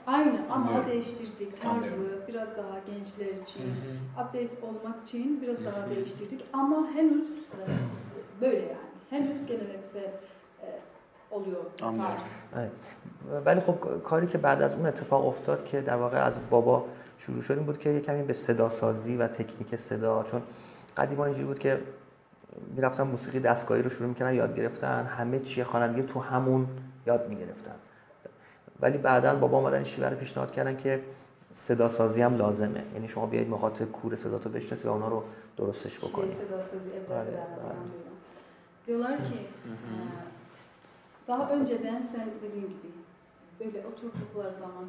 Aynı ama Anlıyorum. değiştirdik tarzı Anlıyorum. biraz daha gençler için, Hı-hı. update olmak için biraz daha Hı-hı. değiştirdik ama henüz böyle yani henüz geleneksel oluyor tarz. Evet. ولی خب کاری که بعد از اون اتفاق افتاد که در واقع از بابا شروع شد این بود که یکمی به صدا سازی و تکنیک صدا، چون قدیما اینجوری بود که میرفتن موسیقی دستگاهی رو شروع می‌کردن یاد گرفتن، همه چیه خوانندگی تو همون یاد می‌گرفتن. ولی بعداً بابا اومدن شیوه رو پیشنهاد کردن که صدا سازی هم لازمه، یعنی شما بیاید مخاطب کور صدا تو بشناسی و اونا رو درستش بکنید. صدا سازی diyorlar ki daha önceden sen dediğin gibi böyle oturdukları zaman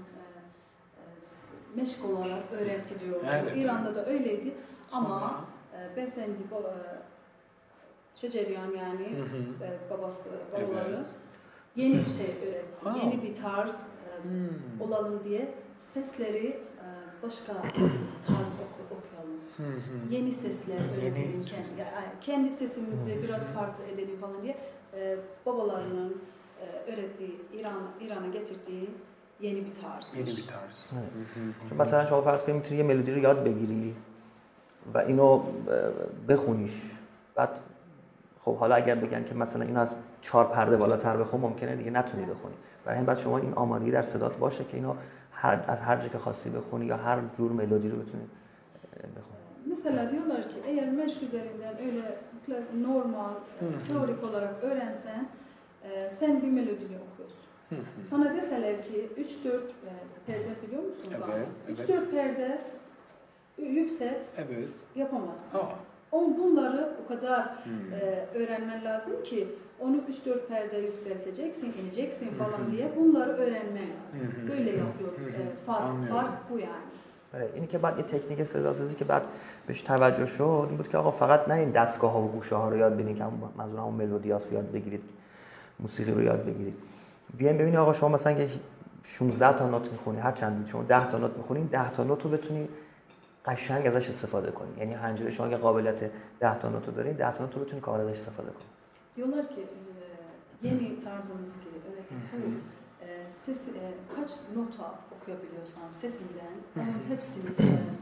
meşk olarak öğretiliyor. İran'da da öyleydi ama beyefendi Çeceriyan yani babası babaları yeni bir şey öğretti, wow. yeni bir tarz hmm. olalım diye sesleri başka tarz okuyalım, hmm. yeni sesler öğretelim, kendi, kendi sesimizi biraz farklı edelim falan diye babalarının öğrettiği, İran İran'a getirdiği yeni bir tarz. Yeni bir tarz. Mesela شما فرض کنید میتونی یه ملودی رو یاد بگیری و اینو بخونیش. بعد خب حالا اگر بگن که مثلا این از چهار پرده بالاتر بخون ممکنه دیگه نتونی بخونی، برای همین بعد شما این آمادگی در صدات باشه که اینو هر از هر جا که خواستی بخونی یا هر جور ملودی رو بتونی بخونی. Mesela diyorlar ki eğer meşk üzerinden öyle normal teorik olarak öğrensen sen bir melodini okuyorsun. Sana deseler ki üç dört perde biliyor musun? üç dört perde yüksek yapamazsın. On bunları o kadar hmm. e, öğrenmen lazım ki onu üç dört perde yükselteceksin, ineceksin falan hmm. diye bunları öğrenmen lazım. Hmm. Böyle yapıyoruz. Hmm. Evet, fark, fark bu yani. اینی که بعد یه تکنیک صداسازی که بعد بهش توجه شد این بود که آقا فقط نه این دستگاه ها و گوشه ها رو یاد بگیرید که منظورم اون ملودیاس یاد بگیرید، موسیقی رو یاد بگیرید. بیاین ببینید آقا شما مثلا که شانزده تا نوت میخونی، هر چند شما ده تا نوت میخونین، ده تا نوت رو بتونید قشنگ ازش استفاده کنید. یعنی هنجره شما که قابلیت ده تا نوتو دارید، ده تا نوتو بتونید کامل ازش استفاده کنید. Diyorlar ki yeni tarz müziği öğretelim. Ses kaç nota okuyabiliyorsan sesinden onun hepsini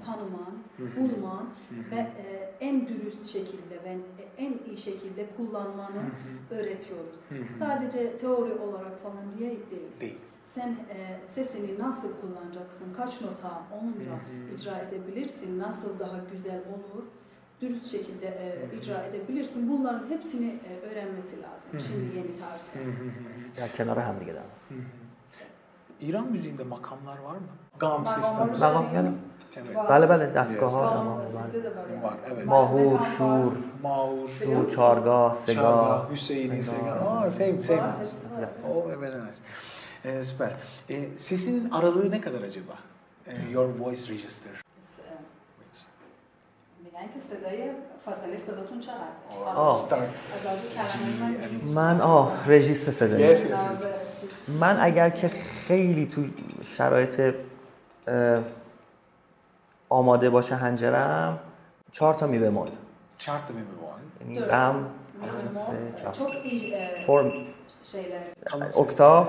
tanıman, bulman ve en dürüst şekilde ben en iyi şekilde kullanmanı öğretiyoruz. Sadece teori olarak falan diye değil. Sen e, sesini nasıl kullanacaksın, kaç nota onunla icra edebilirsin, nasıl daha güzel olur, dürüst şekilde e, icra edebilirsin. Bunların hepsini e, öğrenmesi lazım. Şimdi yeni tarz. Ya kenara hamle gidelim. İran müziğinde makamlar var mı? Gam sistemi. Makam yani. Bale bale dastgahlar tamam var. Evet. Mahur, şur, mahur, şur, çarga, sega, Hüseyin'i sega. Aa, same same. O evet. Ee, süper. Ee, sesinin aralığı ne kadar acaba? Ee, your voice register. من آه رژیستر صدایی من اگر که خیلی تو شرایط آماده باشه هنجرم چهار تا می بمول چهار تا می بمول یعنی دم فرم اکتاف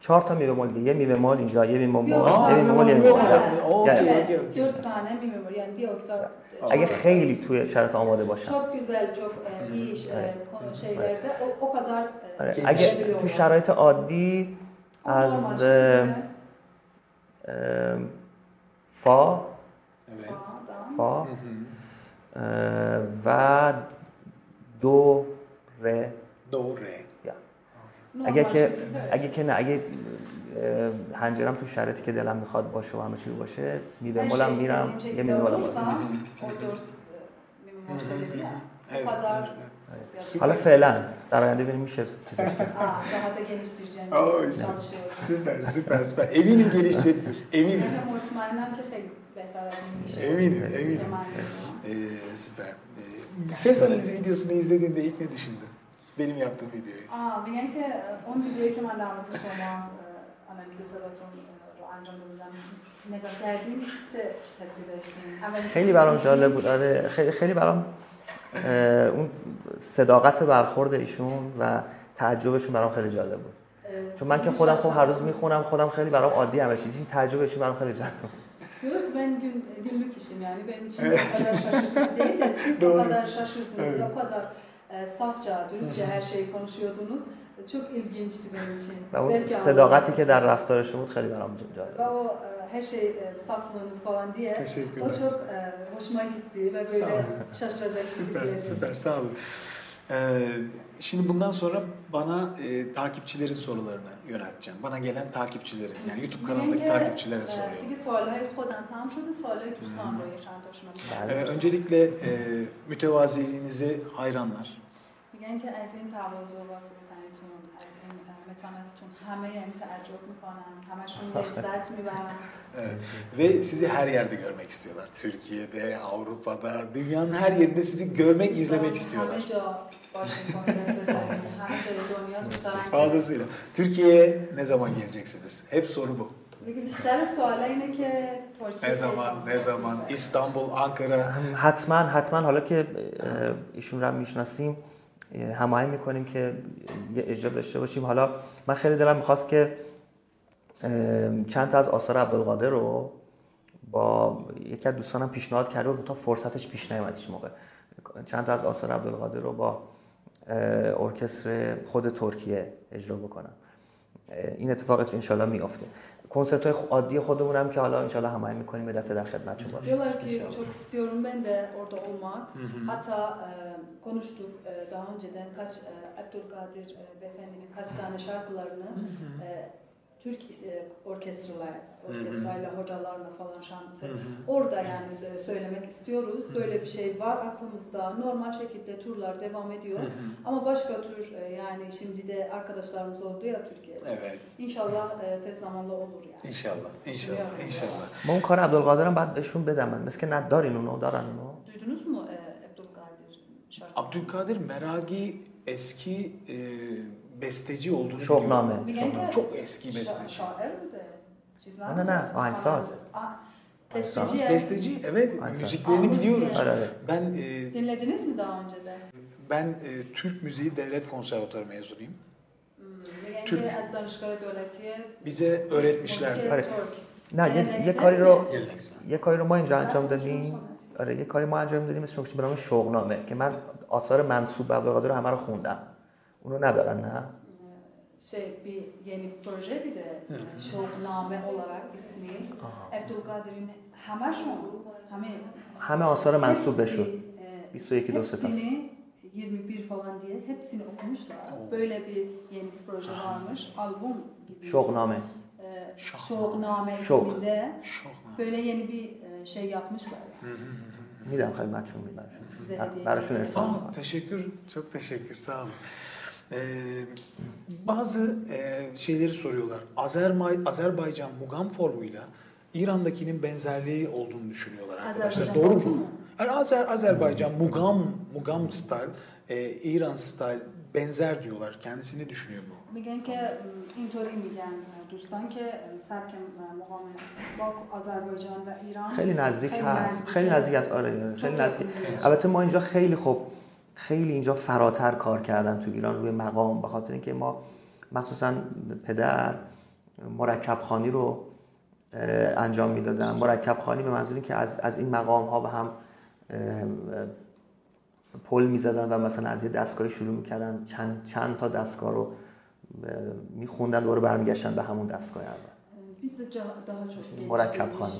چهار تا می بمول یه می بمول اینجا یه می بمول یه می بمول یه می بمول دو تانه می بمول یعنی بی اکتاف اگه خیلی توی شرط آماده باشم çok güzel çok iyi şeylerde o kadar اگه تو شرایط عادی از فا فا و دو ر دو ر اگه که اگه که نه اگه هنجرم تو شرایطی که دلم میخواد باشه و همه چی باشه میبمولم میرم یه میبمولم حالا فعلا در آینده ببینیم میشه چیزش کنیم daha da geliştireceğim çalışıyorum süper süper süper eminim gelişecektir eminim eminim eminim süper ses analizi videosunu izlediğinde ilk ne düşündün benim yaptığım videoyu aa میگن که اون ویدیویی که من در مورد شما analize صداتون رو انجام دادم نگاه کردیم چه حسی داشتین خیلی برام جالب بود آره خیلی خیلی برام اون صداقت برخورد ایشون و تعجبشون برام خیلی جالب بود چون من که خودم خب هر روز میخونم خودم خیلی برام عادی همه چیز این تعجبشون برام خیلی جالب بود ben günlük işim yani benim için o kadar şaşırtıcı değil de siz o kadar şaşırdınız o kadar safça dürüstçe her şeyi konuşuyordunuz çok ilginçti benim için. Zevk aldım. صداقتی که در رفتارشون بود خیلی برام جالب. و o her şey saflığınız falan diye o çok hoşuma gitti ve böyle şaşıracak süper süper sağ olun. Şimdi bundan sonra bana e, takipçilerin sorularını yönelteceğim. Bana gelen takipçilerin, yani YouTube kanalındaki takipçilere soruyorum. Öncelikle e, mütevaziliğinizi hayranlar. Evet. Ve sizi her yerde görmek istiyorlar. Türkiye'de, Avrupa'da, dünyanın her yerinde sizi görmek, izlemek istiyorlar. Fazlasıyla. Türkiye'ye ne zaman geleceksiniz? Hep soru bu. Ne zaman, ne zaman? İstanbul, Ankara. Hatman, hatman. Hala ki işim ram müşnasim. هماهنگ میکنیم که یه اجرا داشته باشیم حالا من خیلی دلم میخواست که چند تا از آثار عبدالقادر رو با یکی از دوستانم پیشنهاد کرده بود تا فرصتش پیش نیامد هیچ موقع چند تا از آثار عبدالقادر رو با ارکستر خود ترکیه اجرا بکنم این اتفاق ان شاء الله میافته کنسرت های عادی خودمونم که حالا ان شاء الله هماهنگ میکنیم به دفعه در خدمتتون باشیم çok istiyorum ben de orada olmak hatta konuştuk daha önceden kaç Abdülkadir Beyefendi'nin kaç tane şarkılarını Türk orkestralar, orkestrayla hocalarla falan şansı orada yani söylemek istiyoruz. Böyle bir şey var aklımızda. Normal şekilde turlar devam ediyor. Ama başka tür yani şimdi de arkadaşlarımız oldu ya Türkiye'de. Evet. İnşallah tez zamanda olur yani. İnşallah. İnşallah. İnşallah. Ben kara Abdülkadir'e ben de şunu bedemem. Mesela ne darin onu, daran onu. Duydunuz mu Abdülkadir şarkı? Abdülkadir Meragi eski besteci olduğunu Şohname. Şohname. Çok eski besteci. Şair miydi? Ne ne ne, ahinsaz. Besteci. Besteci, evet. Ahinsaz. Müziklerini biliyoruz. Evet. Ben, e, dinlediniz mi daha önce de? Ben e, Türk Müziği Devlet Konservatuarı mezunuyum. Hmm. Türk. Bize öğretmişlerdi. یه کاری رو یه کاری رو ما اینجا انجام دادیم آره یه کاری ما انجام دادیم اسمش به نام شغنامه که من آثار منسوب به عبدالقادر رو همه رو خوندم اونو ندارن نه şey bir yeni projeydi de şohname olarak ismi Abdülkadir'in همه شون همه همه آثار منسوب بهش بیست و یک دوست تا yirmi bir falan diye hepsini okumuşlar böyle bir yeni bir proje varmış albüm gibi şohname Şohname isminde böyle yeni bir şey yapmışlar. Bilmem, kıymetçi mi bilmem. Size hediye. Teşekkür, çok teşekkür, sağ olun. Ee, bazı e, şeyleri soruyorlar. Azermay, Azerbaycan mugam formuyla İran'dakinin benzerliği olduğunu düşünüyorlar arkadaşlar. Azerbaycan. Doğru mu? Yani Azer, Azerbaycan mugam, mugam style, e, İran style benzer diyorlar. Kendisini düşünüyor bu. میگن که اینطوری میگن دوستان که سبک مقام با آذربایجان و ایران خیلی نزدیک هست، خیلی نزدیک است. آره خیلی نزدیک. البته ما اینجا خیلی خوب خیلی اینجا فراتر کار کردن تو ایران روی مقام، به خاطر اینکه ما مخصوصا پدر مرکب خانی رو انجام میدادن. مرکب خانی به منظوری که از از این مقام ها به هم پل میزدن و مثلا از یه دستگاه شروع میکردن، چند چند تا دستگاه رو میخوندن، دوباره برمیگشتن به همون دستگاه اول. Biz de daha çok مرکب خانی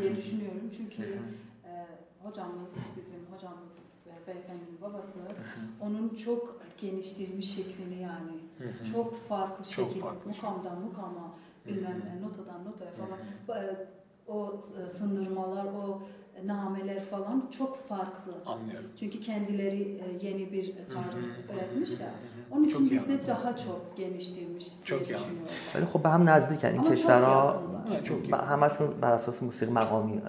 diye düşünüyorum çünkü hocamız bizim hocamız beyefendinin babası onun çok geniştirmiş şeklini yani çok farklı şekil mukamdan mukama bilmem notadan notaya falan o sındırmalar o nameler falan çok farklı. Anlıyorum. Çünkü kendileri yeni bir tarz üretmişler. Onun için bizde daha çok geniştirmiş diye düşünüyorlar. Böyle خب به هم نزدیکن این کشورها. همشون بر اساس موسیقی مقامی.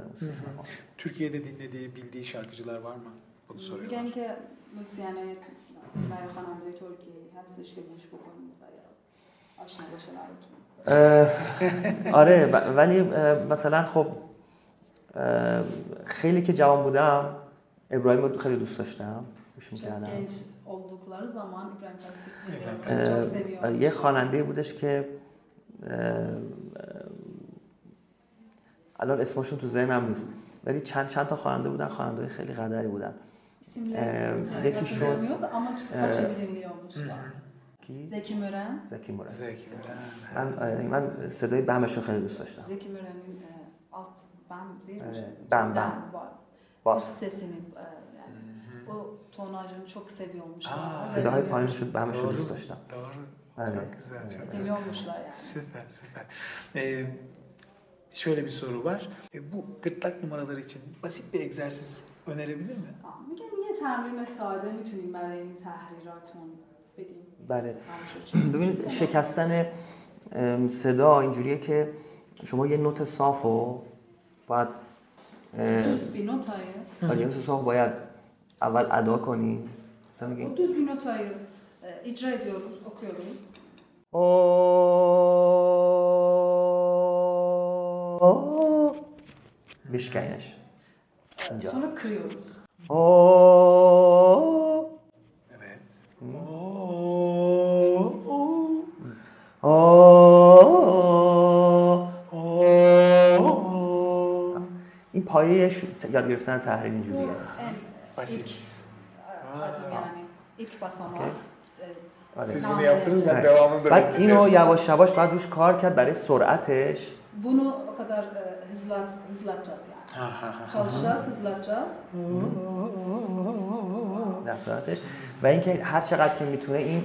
Türkiye'de dinlediği bildiği şarkıcılar var mı? Bunu soruyorlar. Yani که موسیقی برای خواننده ترکی هستش که گوش بکنید و یا آشنا باشید براتون. آره ولی مثلا خب خیلی که جوان بودم ابراهیم رو خیلی دوست داشتم، گوش می‌کردم. یه خواننده بودش که الان اسمشون تو ذهنم نیست ولی چند چند تا خواننده بودن، خواننده خیلی قدری بودن. یکیشون Zeki Müren. Zeki Müren. Zeki Müren. Ben ben Seda'yı ben meşhur خیلی دوست داشتم. Zeki Müren'in alt ben zil ben ben bas sesini yani o tonajını çok seviyormuşlar. Seda'yı paylaşıp ben meşhur دوست داشتم. Doğru. Çok güzel, çok güzel. Biliyormuşlar yani. Süper, süper. Ee, şöyle bir soru var. E, bu gırtlak numaraları için basit bir egzersiz önerebilir mi? Mümkün niye temrine sade میتونیم برای این تحریراتمون بله ببینید شکستن صدا اینجوریه که شما یه نوت صافو باید دوز بی نوتای یه نوت صاف باید اول ادا کنی مثلا میگیم دوز بی نوتای اجرا ediyoruz okuyoruz او بشکنش اینجا sonra kırıyoruz او این پایه یاد گرفتن تحریر اینجوریه. Basit. Yani ilk basamak. Siz bunu yaptınız ben devamını da بعد اینو یواش یواش بعد روش کار کرد برای سرعتش. Bunu o kadar hızlat hızlatacağız yani. Çalışacağız, hızlatacağız. در سرعتش و اینکه هر چقدر که میتونه این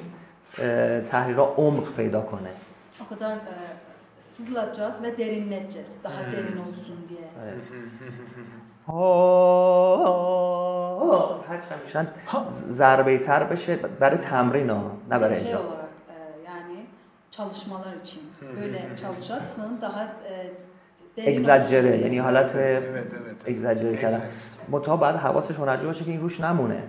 تحریرها عمق پیدا کنه. O kadar e, hızlatacağız ve derinleteceğiz. Daha hmm. derin olsun diye. Evet. Her çıkan zarbeyter bir şey. Bari temrin o. Ne bari şey olarak e, yani çalışmalar için. Böyle çalışacaksın daha e, derin Exagere. Olsun. Yani halat evet, evet, evet. Exagere kadar. Mutabad havasış honerci başı ki in ruş namune.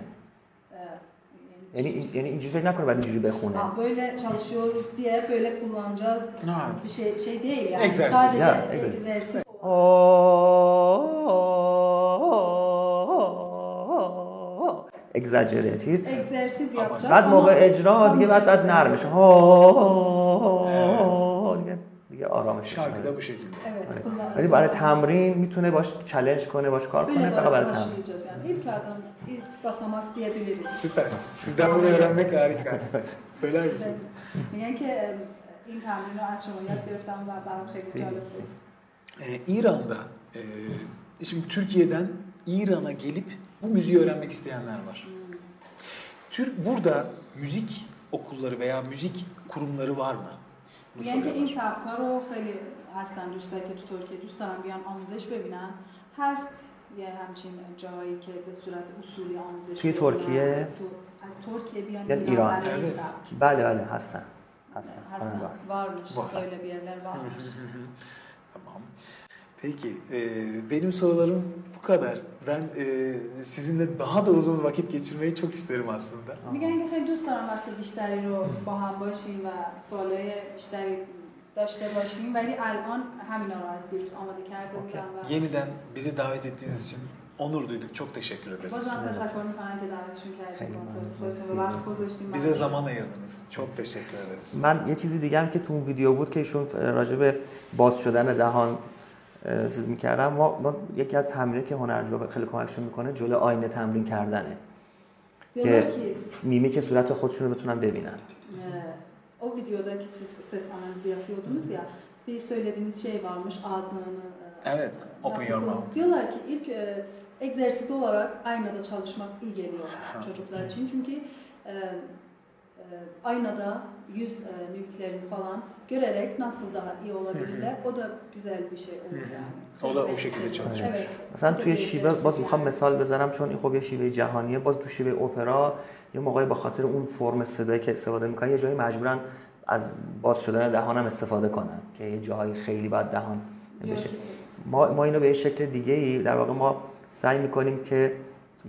Yani yani ince fena kadar ben ince bekhune. Böyle çalışıyoruz diye böyle kullanacağız. Bir şey şey değil yani. Egzersiz. Egzersiz. Egzersiz. Egzersiz yapacağız. بعد موقع اجرا دیگه بعد بعد نرم میشه. دیگه دیگه آرامش میشه. شارکده bu şekilde. Evet. Hani برای تمرین میتونه باش چالش کنه باش کار کنه فقط برای تمرین. İlk adım ilk basamak diyebiliriz. Süper. Sizden bunu öğrenmek harika. Söyler misin? Miyanki این تمرین رو از شما یاد گرفتم و برام خیلی جالب بود. İran'da e, şimdi Türkiye'den İran'a gelip bu müziği öğrenmek isteyenler var. Türk burada müzik okulları veya müzik kurumları var mı? Miyanki این سبک‌ها رو خیلی هستن دوستایی که تو ترکیه دوست دارن بیان آموزش ببینن. هست یه همچین جایی که به صورت اصولی آموزش توی ترکیه از ترکیه بیان ایران, ایران. بله بله هستن هستن هستن varmış öyle bir yerler varmış. Tamam. Peki, benim sorularım bu kadar. Ben sizinle daha da uzun vakit geçirmeyi çok isterim aslında. میگن که خیلی دوست دارم وقتی بیشتری رو با هم باشیم و سوالای بیشتری داشته باشیم ولی الان همینا رو از دیروز آماده کرده بودم. Yeniden bizi davet ettiğiniz için onur duyduk. Çok teşekkür ederiz. Bazı teşekkürler falan ki davetçin kerdiniz. Bize zaman ayırdınız. Çok teşekkür ederiz. من یه چیزی دیگه هم که تو اون ویدیو بود که ایشون راجع به باز شدن دهان سیز میکردم ما, ما یکی از تمرینه که هنرجو خیلی کمکشون میکنه جلو آینه تمرین کردنه که میمی که صورت خودشون رو بتونن ببینن. O videodaki siz ses analizi yapıyordunuz ya bir söylediğiniz şey varmış ağzının. Evet, open your mouth. Diyorlar ki ilk e, egzersiz olarak aynada çalışmak iyi geliyor çocuklar için çünkü e, aynada yüz e, mimiklerini falan görerek nasıl daha iyi olabilirler. O da güzel bir şey olur yani. O da o şekilde çalışıyor. Evet. Mesela توی شیوه باز میخوام مثال بزنم چون این خب یه شیوه جهانیه باز تو شیوه اپرا یه موقعی به خاطر اون فرم صدایی که استفاده میکنن یه جایی مجبورن از باز شدن دهانم استفاده کنن که یه جایی خیلی بد دهان بشه. ما ما اینو به شکل دیگه ای در واقع ما سعی میکنیم که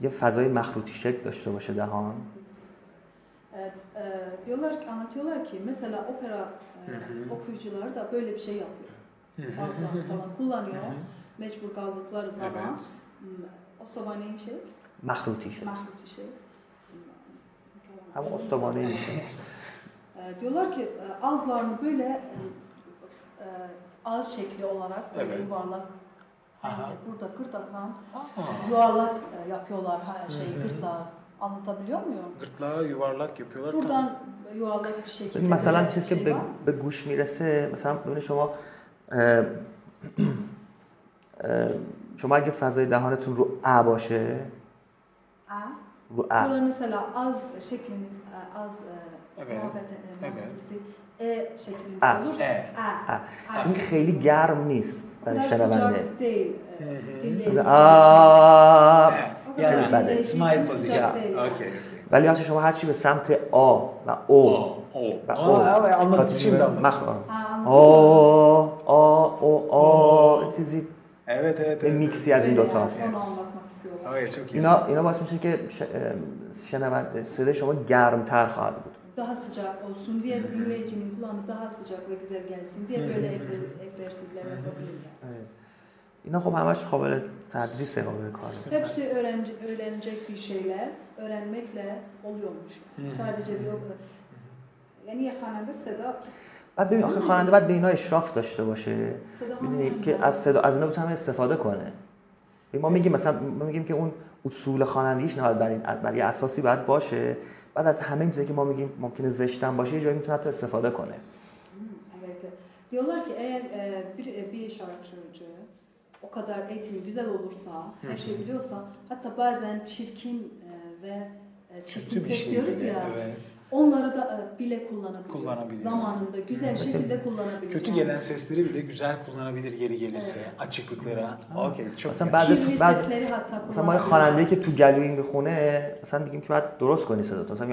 یه فضای مخروطی شکل داشته باشه دهان. Diyorlar ki, anlatıyorlar ki mesela opera e, okuyucuları da böyle bir şey yapıyor. Bazıları falan kullanıyor. Mecbur kaldıkları zaman. Ostobane bir şey. Mahruti şey. Mahruti şey. Ama ostobane bir şey. Diyorlar ki ağızlarını böyle e, ağız şekli olarak böyle evet. yuvarlak. Aha. Burada gırtlaktan yuvarlak e, yapıyorlar şey gırtlağı. Anlatabiliyor muyum? Gırtlağı yuvarlak yapıyorlar. Buradan tam. Yuvarlak bir şekilde. Mesela siz ki به گوش میرسه مثلا ببینید شما شما اگه فضای دهانتون رو ا باشه ا رو ا diyorlar mesela ağız şeklimiz ağız e şeklinde olursa a این خیلی گرم نیست برای شنونده. یعنی بده اسمایل پوزیشن اوکی ولی اگه شما هر چی به سمت آ و او و او آ آ او آ چیزی evet evet میکسی از این دو تا اینا اینا باعث میشه که شنونده صدای شما گرمتر خواهد بود. Daha sıcak olsun diye dinleyicinin kulağına daha sıcak ve güzel gelsin diye böyle egzersizler yapabilir. Evet. اینا خب همش قابل تدریسه قابل کاره. Hepsi öğrenci, öğrenecek bir şeyler, öğrenmekle oluyormuş. Yani. Sadece bir yani ya خواننده صدا بعد ببین آخه خواننده بعد به اینا اشراف داشته باشه. میدونید که از صدا از اینا بتونه استفاده کنه. ما میگیم مثلا ما میگیم که اون اصول خوانندگیش نهاد بر این بر یه اساسی باید باشه. بعد از همه چیزی که ما میگیم ممکنه زشتن باشه یه جایی میتونه حتی استفاده کنه. Diyorlar ki eğer bir bir şarkıcı o kadar eğitimi güzel olursa, her şeyi biliyorsa, hatta bazen çirkin ve çirkin ses diyoruz ya. Onları da bile kullanabilir. kullanabilir. Zamanında güzel şekilde kullanabilir. Kötü gelen sesleri bile güzel kullanabilir geri gelirse evet. açıklıklara. Okey. Çok. Mesela bazı bazı مثلا ما خواننده که تو گلوی میخونه مثلا میگیم که بعد درست کنی صداتو مثلا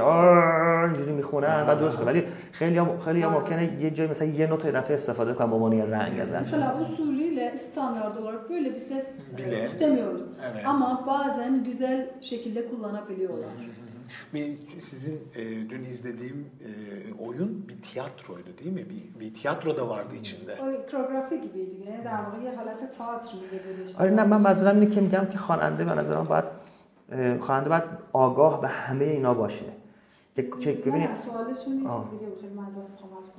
اینجوری میخونن بعد درست کن ولی خیلی خیلی ممکنه یه جای مثلا یه نوت اضافه استفاده کنن به معنی رنگ از مثلا usulüyle standart olarak böyle bir ses bile. istemiyoruz. Evet. Ama bazen güzel şekilde kullanabiliyorlar. Sizin e, dün izlediğim e, oyun bir tiyatroydu değil mi? Bir, bir tiyatro da vardı içinde. O koreografi gibiydi. Yani در واقع یه حالت تئاتر میگه. آره نه من منظورم اینه که میگم که خواننده به نظر من باید خواننده باید آگاه به همه اینا باشه. که چک ببینید. سوالشون یه چیز دیگه بود. خیلی منظورم خواهم گفت.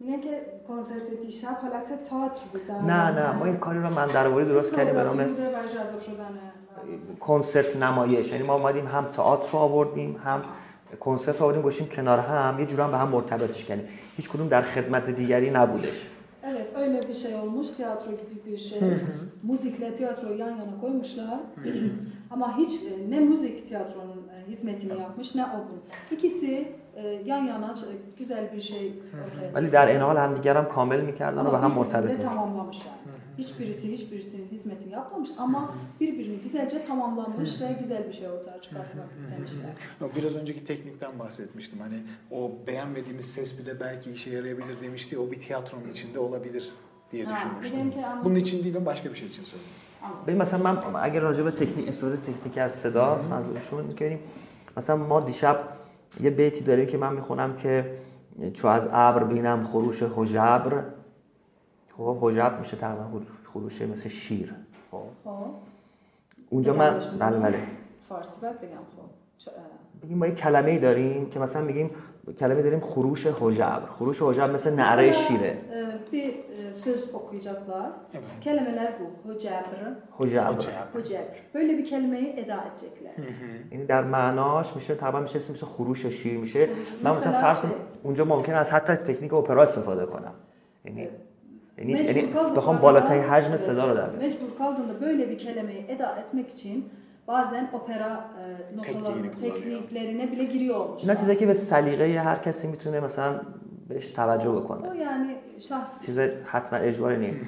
میگن که کنسرت دیشب حالت تئاتر بود. نه نه ما این کاری رو من در واقع درست کردیم به نام کنسرت نمایش یعنی ما اومدیم هم تئاتر رو آوردیم هم کنسرت رو آوردیم گوشیم کنار هم یه جوری هم به هم مرتبطش کردیم هیچ کدوم در خدمت دیگری نبودش. Evet öyle bir şey olmuş tiyatro gibi bir şey. Müzikle tiyatroyu yan yana koymuşlar. Ama hiç ne müzik tiyatronun hizmetini yapmış ne o. İkisi yan yana güzel bir şey ortaya çıkıyor. در این حال هم دیگر هم کامل میکردن و به هم مرتبط می‌شدن. Tamamlamışlar. Hiçbirisi hiçbirisinin hizmetini yapmamış ama birbirini güzelce tamamlanmış ve güzel bir şey ortaya çıkartmak istemişler. Biraz önceki teknikten bahsetmiştim. Hani o beğenmediğimiz ses bile belki işe yarayabilir demişti. O bir tiyatronun içinde olabilir diye düşünmüştüm. Bunun için değil, ben başka bir şey için söyledim. ببین مثلا من اگر راجع به تکنیک استفاده تکنیک از صدا است منظورشون می‌کنیم مثلا ما دیشب یه بیتی داریم که من میخونم که چو از ابر بینم خروش حجبر خب حجب میشه تقریبا خروشه مثل شیر خب اونجا من بله بله فارسی بد بگم خب بگیم ما یه کلمه‌ای داریم که مثلا میگیم کلمه داریم خروش حجبر خروش حجبر مثل نعره شیره bir söz okuyacaklar. Evet. Kelimeler bu. Hocabr. Hocabr. Hocabr. Böyle bir kelimeyi eda edecekler. Yani در معناش میشه طبعا میشه مثل خروش شیر میشه. من مثلا فرض اونجا ممکن است حتی تکنیک اپرا استفاده کنم. Yani yani yani بخوام بالاتای حجم صدا رو در بیارم. Mecbur kaldığında böyle bir kelimeyi eda etmek için bazen opera notalarının tekniklerine bile giriyor olmuş. Ne چیزی که به سلیقه هر کسی میتونه مثلا بهش توجه بکنه. O yani şahsi. چیز حتما اجباری نیست.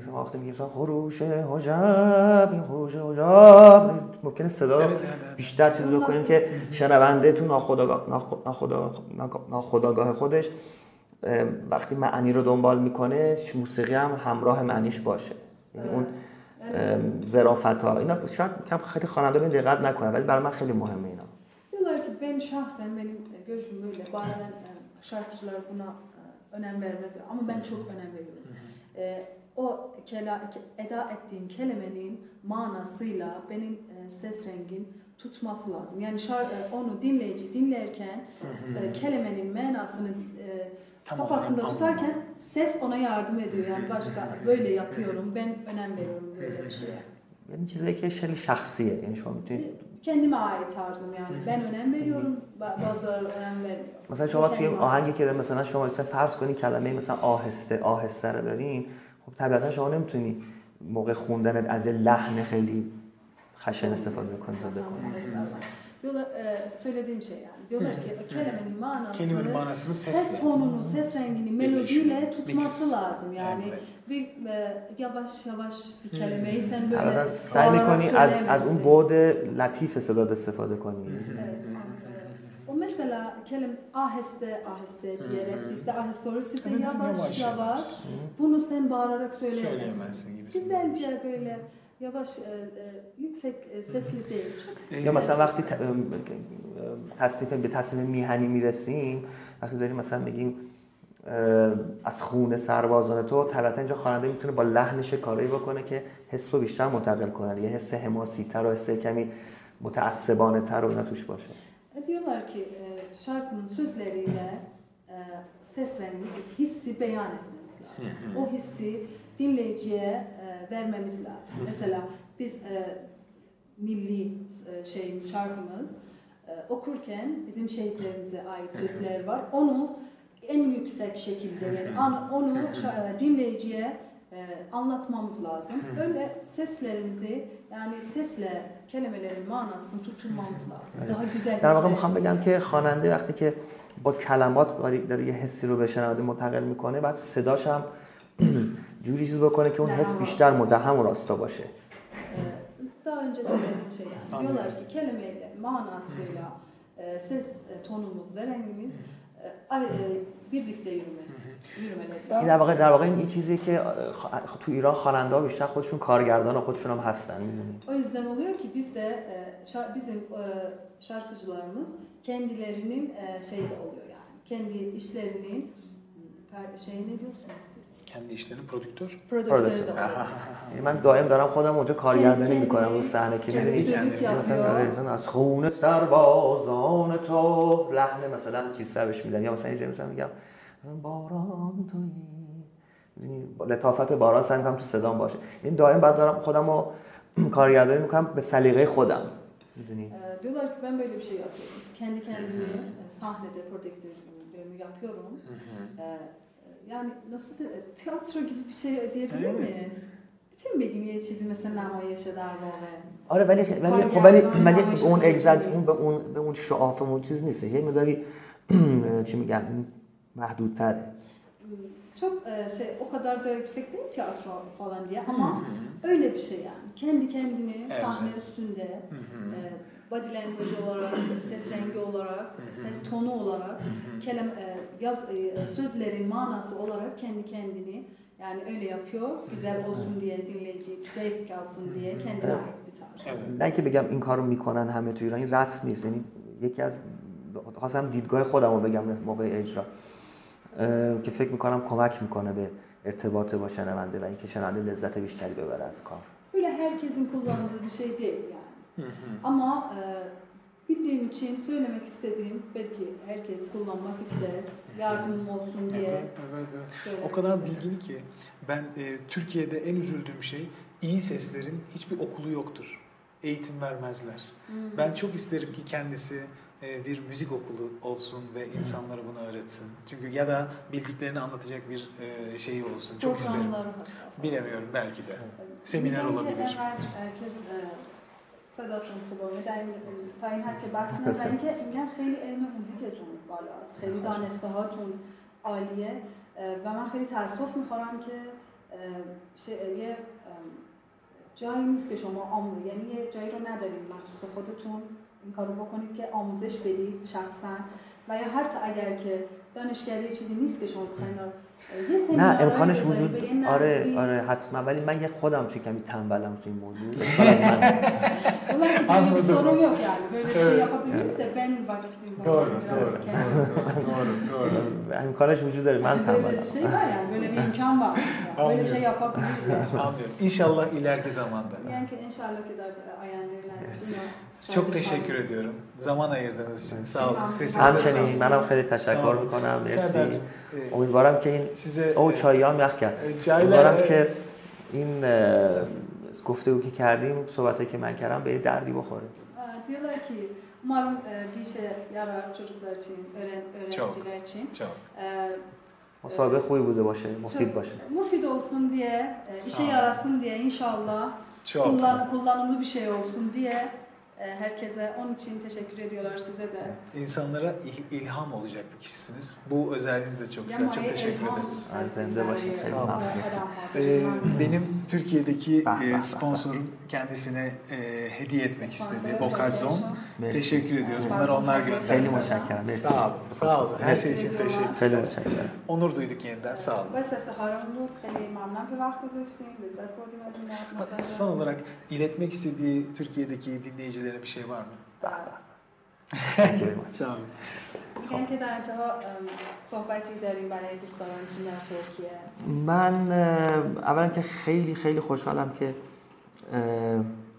مثلا وقتی میگیم مثلا خروش حجاب این خروش حجاب ممکنه صدا رو بیشتر چیز بکنیم که شنونده تو ناخودآگاه ناخودآگاه خودش وقتی معنی رو دنبال میکنه موسیقی هم همراه معنیش باشه. یعنی اون zarafatlar. اینا شاید کم خیلی خواننده دقت نکنه ولی برای من خیلی مهمه اینا. Diyorlar ki ben şahsen benim görüşüm böyle bazen şarkıcılar buna önem vermezler ama ben çok önem veriyorum. O eda ettiğim kelimenin manasıyla benim ses rengim tutması lazım. Yani onu dinleyici dinlerken kelimenin manasını kafasında tutarken ses ona yardım ediyor. Yani başka böyle yapıyorum, ben önem veriyorum böyle bir şeye. Benim çizdiğim şey şahsiye. Yani şu an bütün kendime ait tarzım yani. Ben önem veriyorum, bazıları önem vermiyor. Mesela şoma tüyüm ahengi ki de mesela şoma işte farz koni kelimeyi mesela aheste aheste re darin. Hop tabiatan şoma nemtuni موقع خوندن از لحن خیلی خشن استفاده کنید تا بکنید. Diyorlar, söylediğim şey yani. Diyorlar ki kelimenin manasını, manasını ses tonunu, ses rengini melodiyle tutması lazım yani. Bir yavaş yavaş bir kelimeyi sen böyle سعی می‌کنی از از اون بعد لطیف صدا استفاده کنی. O mesela kelim aheste aheste diyerek bizde aheste olur sizde yavaş yavaş bunu sen bağırarak söyleyemezsin. Güzelce böyle yavaş yüksek sesli değil. Ya mesela vakti tasnife bir tasnife mihani miresim vakti darim mesela migim از خون سربازان تو طبعا اینجا خواننده میتونه با لحنش کاری بکنه که حس رو بیشتر منتقل کنه یه حس حماسی‌تر و حس کمی متعصبانه‌تر و اینا توش باشه. Diyorlar ki şarkının sözleriyle ses rengimizi hissi beyan etmemiz lazım. O hissi dinleyiciye vermemiz lazım. Mesela biz milli şeyimiz şarkımız okurken bizim şehitlerimize ait sözler var. Onu en yüksek şekilde yani onu dinleyiciye anlatmamız lazım. Öyle seslerimizi yani sesle kelimelerin manasını tutturmamız lazım. Daha güzel. در واقع میخوام بگم که خواننده وقتی که با کلمات داره یه حسی رو به شنونده منتقل میکنه بعد صداش هم جوری چیز بکنه که اون حس بیشتر مدهم و راستا باشه. Daha önce söylediğim şey yani. Diyorlar ki kelimeyle manasıyla ses tonumuz ve rengimiz birlikte yürümeleri. در واقع در واقع این چیزی که تو ایران خواننده‌ها بیشتر خودشون کارگردان و خودشون هم هستن. O yüzden oluyor ki bizde bizim şarkıcılarımız kendilerinin şeyi oluyor yani. Kendi işlerinin şey ne diyorsunuz siz? Kendi işlerinin prodüktör. Prodüktörü de oluyor. من دائم دارم خودم اونجا کارگردانی میکنم اون صحنه که می‌بینید مثلا از خون سربازان تو لحن مثلا چیز سرش میدن یا مثلا اینجوری مثلا میگم باران تویی می‌دونی لطافت باران سعی می‌کنم تو صدام باشه این دائم بعد دارم خودمو کارگردانی میکنم به سلیقه خودم می‌دونی diyorlar ki ben böyle bir şey yapıyorum kendi kendimi sahnede prodüktörlüğümü yapıyorum yani nasıl tiyatro gibi bir şey diyebilir miyiz چی میگیم یه چیزی مثل نمایش در واقع. آره ولی ولی خب ولی ولی اون اگزاکت اون به اون به اون شعاف اون چیز نیست. یه مقداری چی میگم محدودتره. Çok şey o kadar da yüksek değil tiyatro falan diye ama Hı-hı. öyle bir şey yani. Kendi kendini evet. sahne üstünde e, body language olarak, ses rengi olarak, Hı-hı. ses tonu olarak, kelam e, yaz e, sözlerin manası olarak kendi kendini yani öyle yapıyor. Güzel olsun diye dinleyici zevk alsın diye kendine ait bir tarz. Ben ki بگم این کارو میکنن همه تو ایران رسمی است یعنی یکی از خواستم دیدگاه خودمو بگم موقع اجرا که فکر میکنم کمک میکنه به ارتباط با شنونده و اینکه شنونده لذت بیشتری ببره از کار. Böyle herkesin kullandığı bir şey değil yani. Ama e, bildiğim için söylemek istediğim belki herkes kullanmak ister, yardımım olsun diye. Evet, evet, evet. O kadar bilgili ki ben e, Türkiye'de en üzüldüğüm şey iyi seslerin hiçbir okulu yoktur. Eğitim vermezler. Hı-hı. Ben çok isterim ki kendisi bir müzik okulu olsun ve insanlara bunu öğretsin. Çünkü ya da bildiklerini anlatacak bir şeyi olsun. Çok isterim. Bilemiyorum belki de. Seminer olabilir. صداتون خوبه در این تا این حد که بحث می‌کنیم که میگم خیلی علم موزیکتون بالاست. خیلی دانسته هاتون عالیه و من خیلی تأسف می‌خورم که یه جایی نیست که شما آموزش یعنی یه جایی رو نداریم مخصوص خودتون این کارو بکنید که آموزش بدید شخصا و یا حتی اگر که دانشگاهی چیزی نیست که شما بخواید نه امکانش وجود آره آره حتما ولی من یه خودم چه کمی تنبلم تو این موضوع اصلا از من والله bir sorun yok yani böyle bir şey yapabilirse ben vaktim var doğru doğru doğru doğru امکانش وجود داره من تنبلم şey var yani böyle bir imkan var böyle bir şey yapabilir anlıyorum inşallah ileriki zamanda yani inşallah giderse Çok teşekkür ediyorum. Zaman ayırdığınız için. Sağ olun. Sesinize sağ olun. منم خیلی تشکر میکنم. مرسی. امیدوارم که این او چای‌ها میخ کرد. امیدوارم که این گفتگو که کردیم، صحبتایی که من کردم به دردی بخوره. Diyorlar ki umarım bir işe yarar çocuklar için, öğrenciler için. Çok. مسابقه خوبی بوده باشه، مفید باشه. Mufid olsun diye, işe yarasın diye inşallah. Kullan, kullanımlı bir şey olsun diye herkese onun için teşekkür ediyorlar size de. İnsanlara il, ilham olacak bir kişisiniz. Bu özelliğiniz de çok güzel. Çok teşekkür ederiz. Azemde başım. Sağ olun. Ee, benim Türkiye'deki sponsorum kendisine e, hediye etmek istedi. Bokalzon. Teşekkür ediyoruz. Bunlar onlar gönderdi. Sağ olun. Sağ olun. Her şey için teşekkür ederim. Onur duyduk yeniden. Sağ olun. Son olarak iletmek istediği Türkiye'deki dinleyiciler bir şey var mı? Tamam. میگن که در انتها صحبتی داریم برای دوستان در ترکیه. من اولا که خیلی خیلی خوشحالم که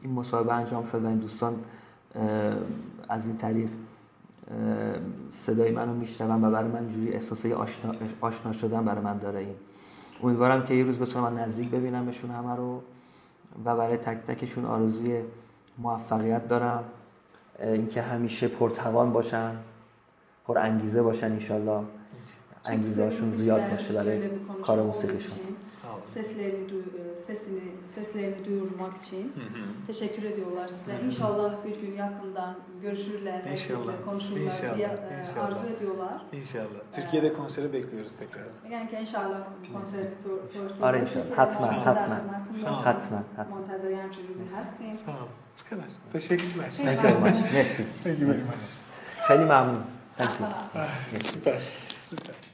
این مصاحبه انجام شد و این دوستان از این طریق صدای منو میشنون و برای من جوری احساسه آشنا آشنا شدن برای من داره این. امیدوارم که یه روز بتونم نزدیک ببینمشون همه رو و برای تک تکشون آرزوی موفقیت دارم اینکه همیشه پرتوان باشن پر انگیزه باشن انشالله انگیزه هاشون زیاد باشه برای کار موسیقیشون seslerini duy sesini seslerini duyurmak için teşekkür ediyorlar size inşallah bir gün yakından görüşürler inşallah konuşurlar inşallah, diye inşallah. arzu ediyorlar inşallah Türkiye'de konseri bekliyoruz tekrar yani ki inşallah konser Türkiye'de inşallah hatma hatma hatma hatma منتظریم چیزی هستیم Kadar. Teşekkürler. Teşekkürler. Merci. Teşekkürler. Selim Hanım. Teşekkürler. Süper. Süper.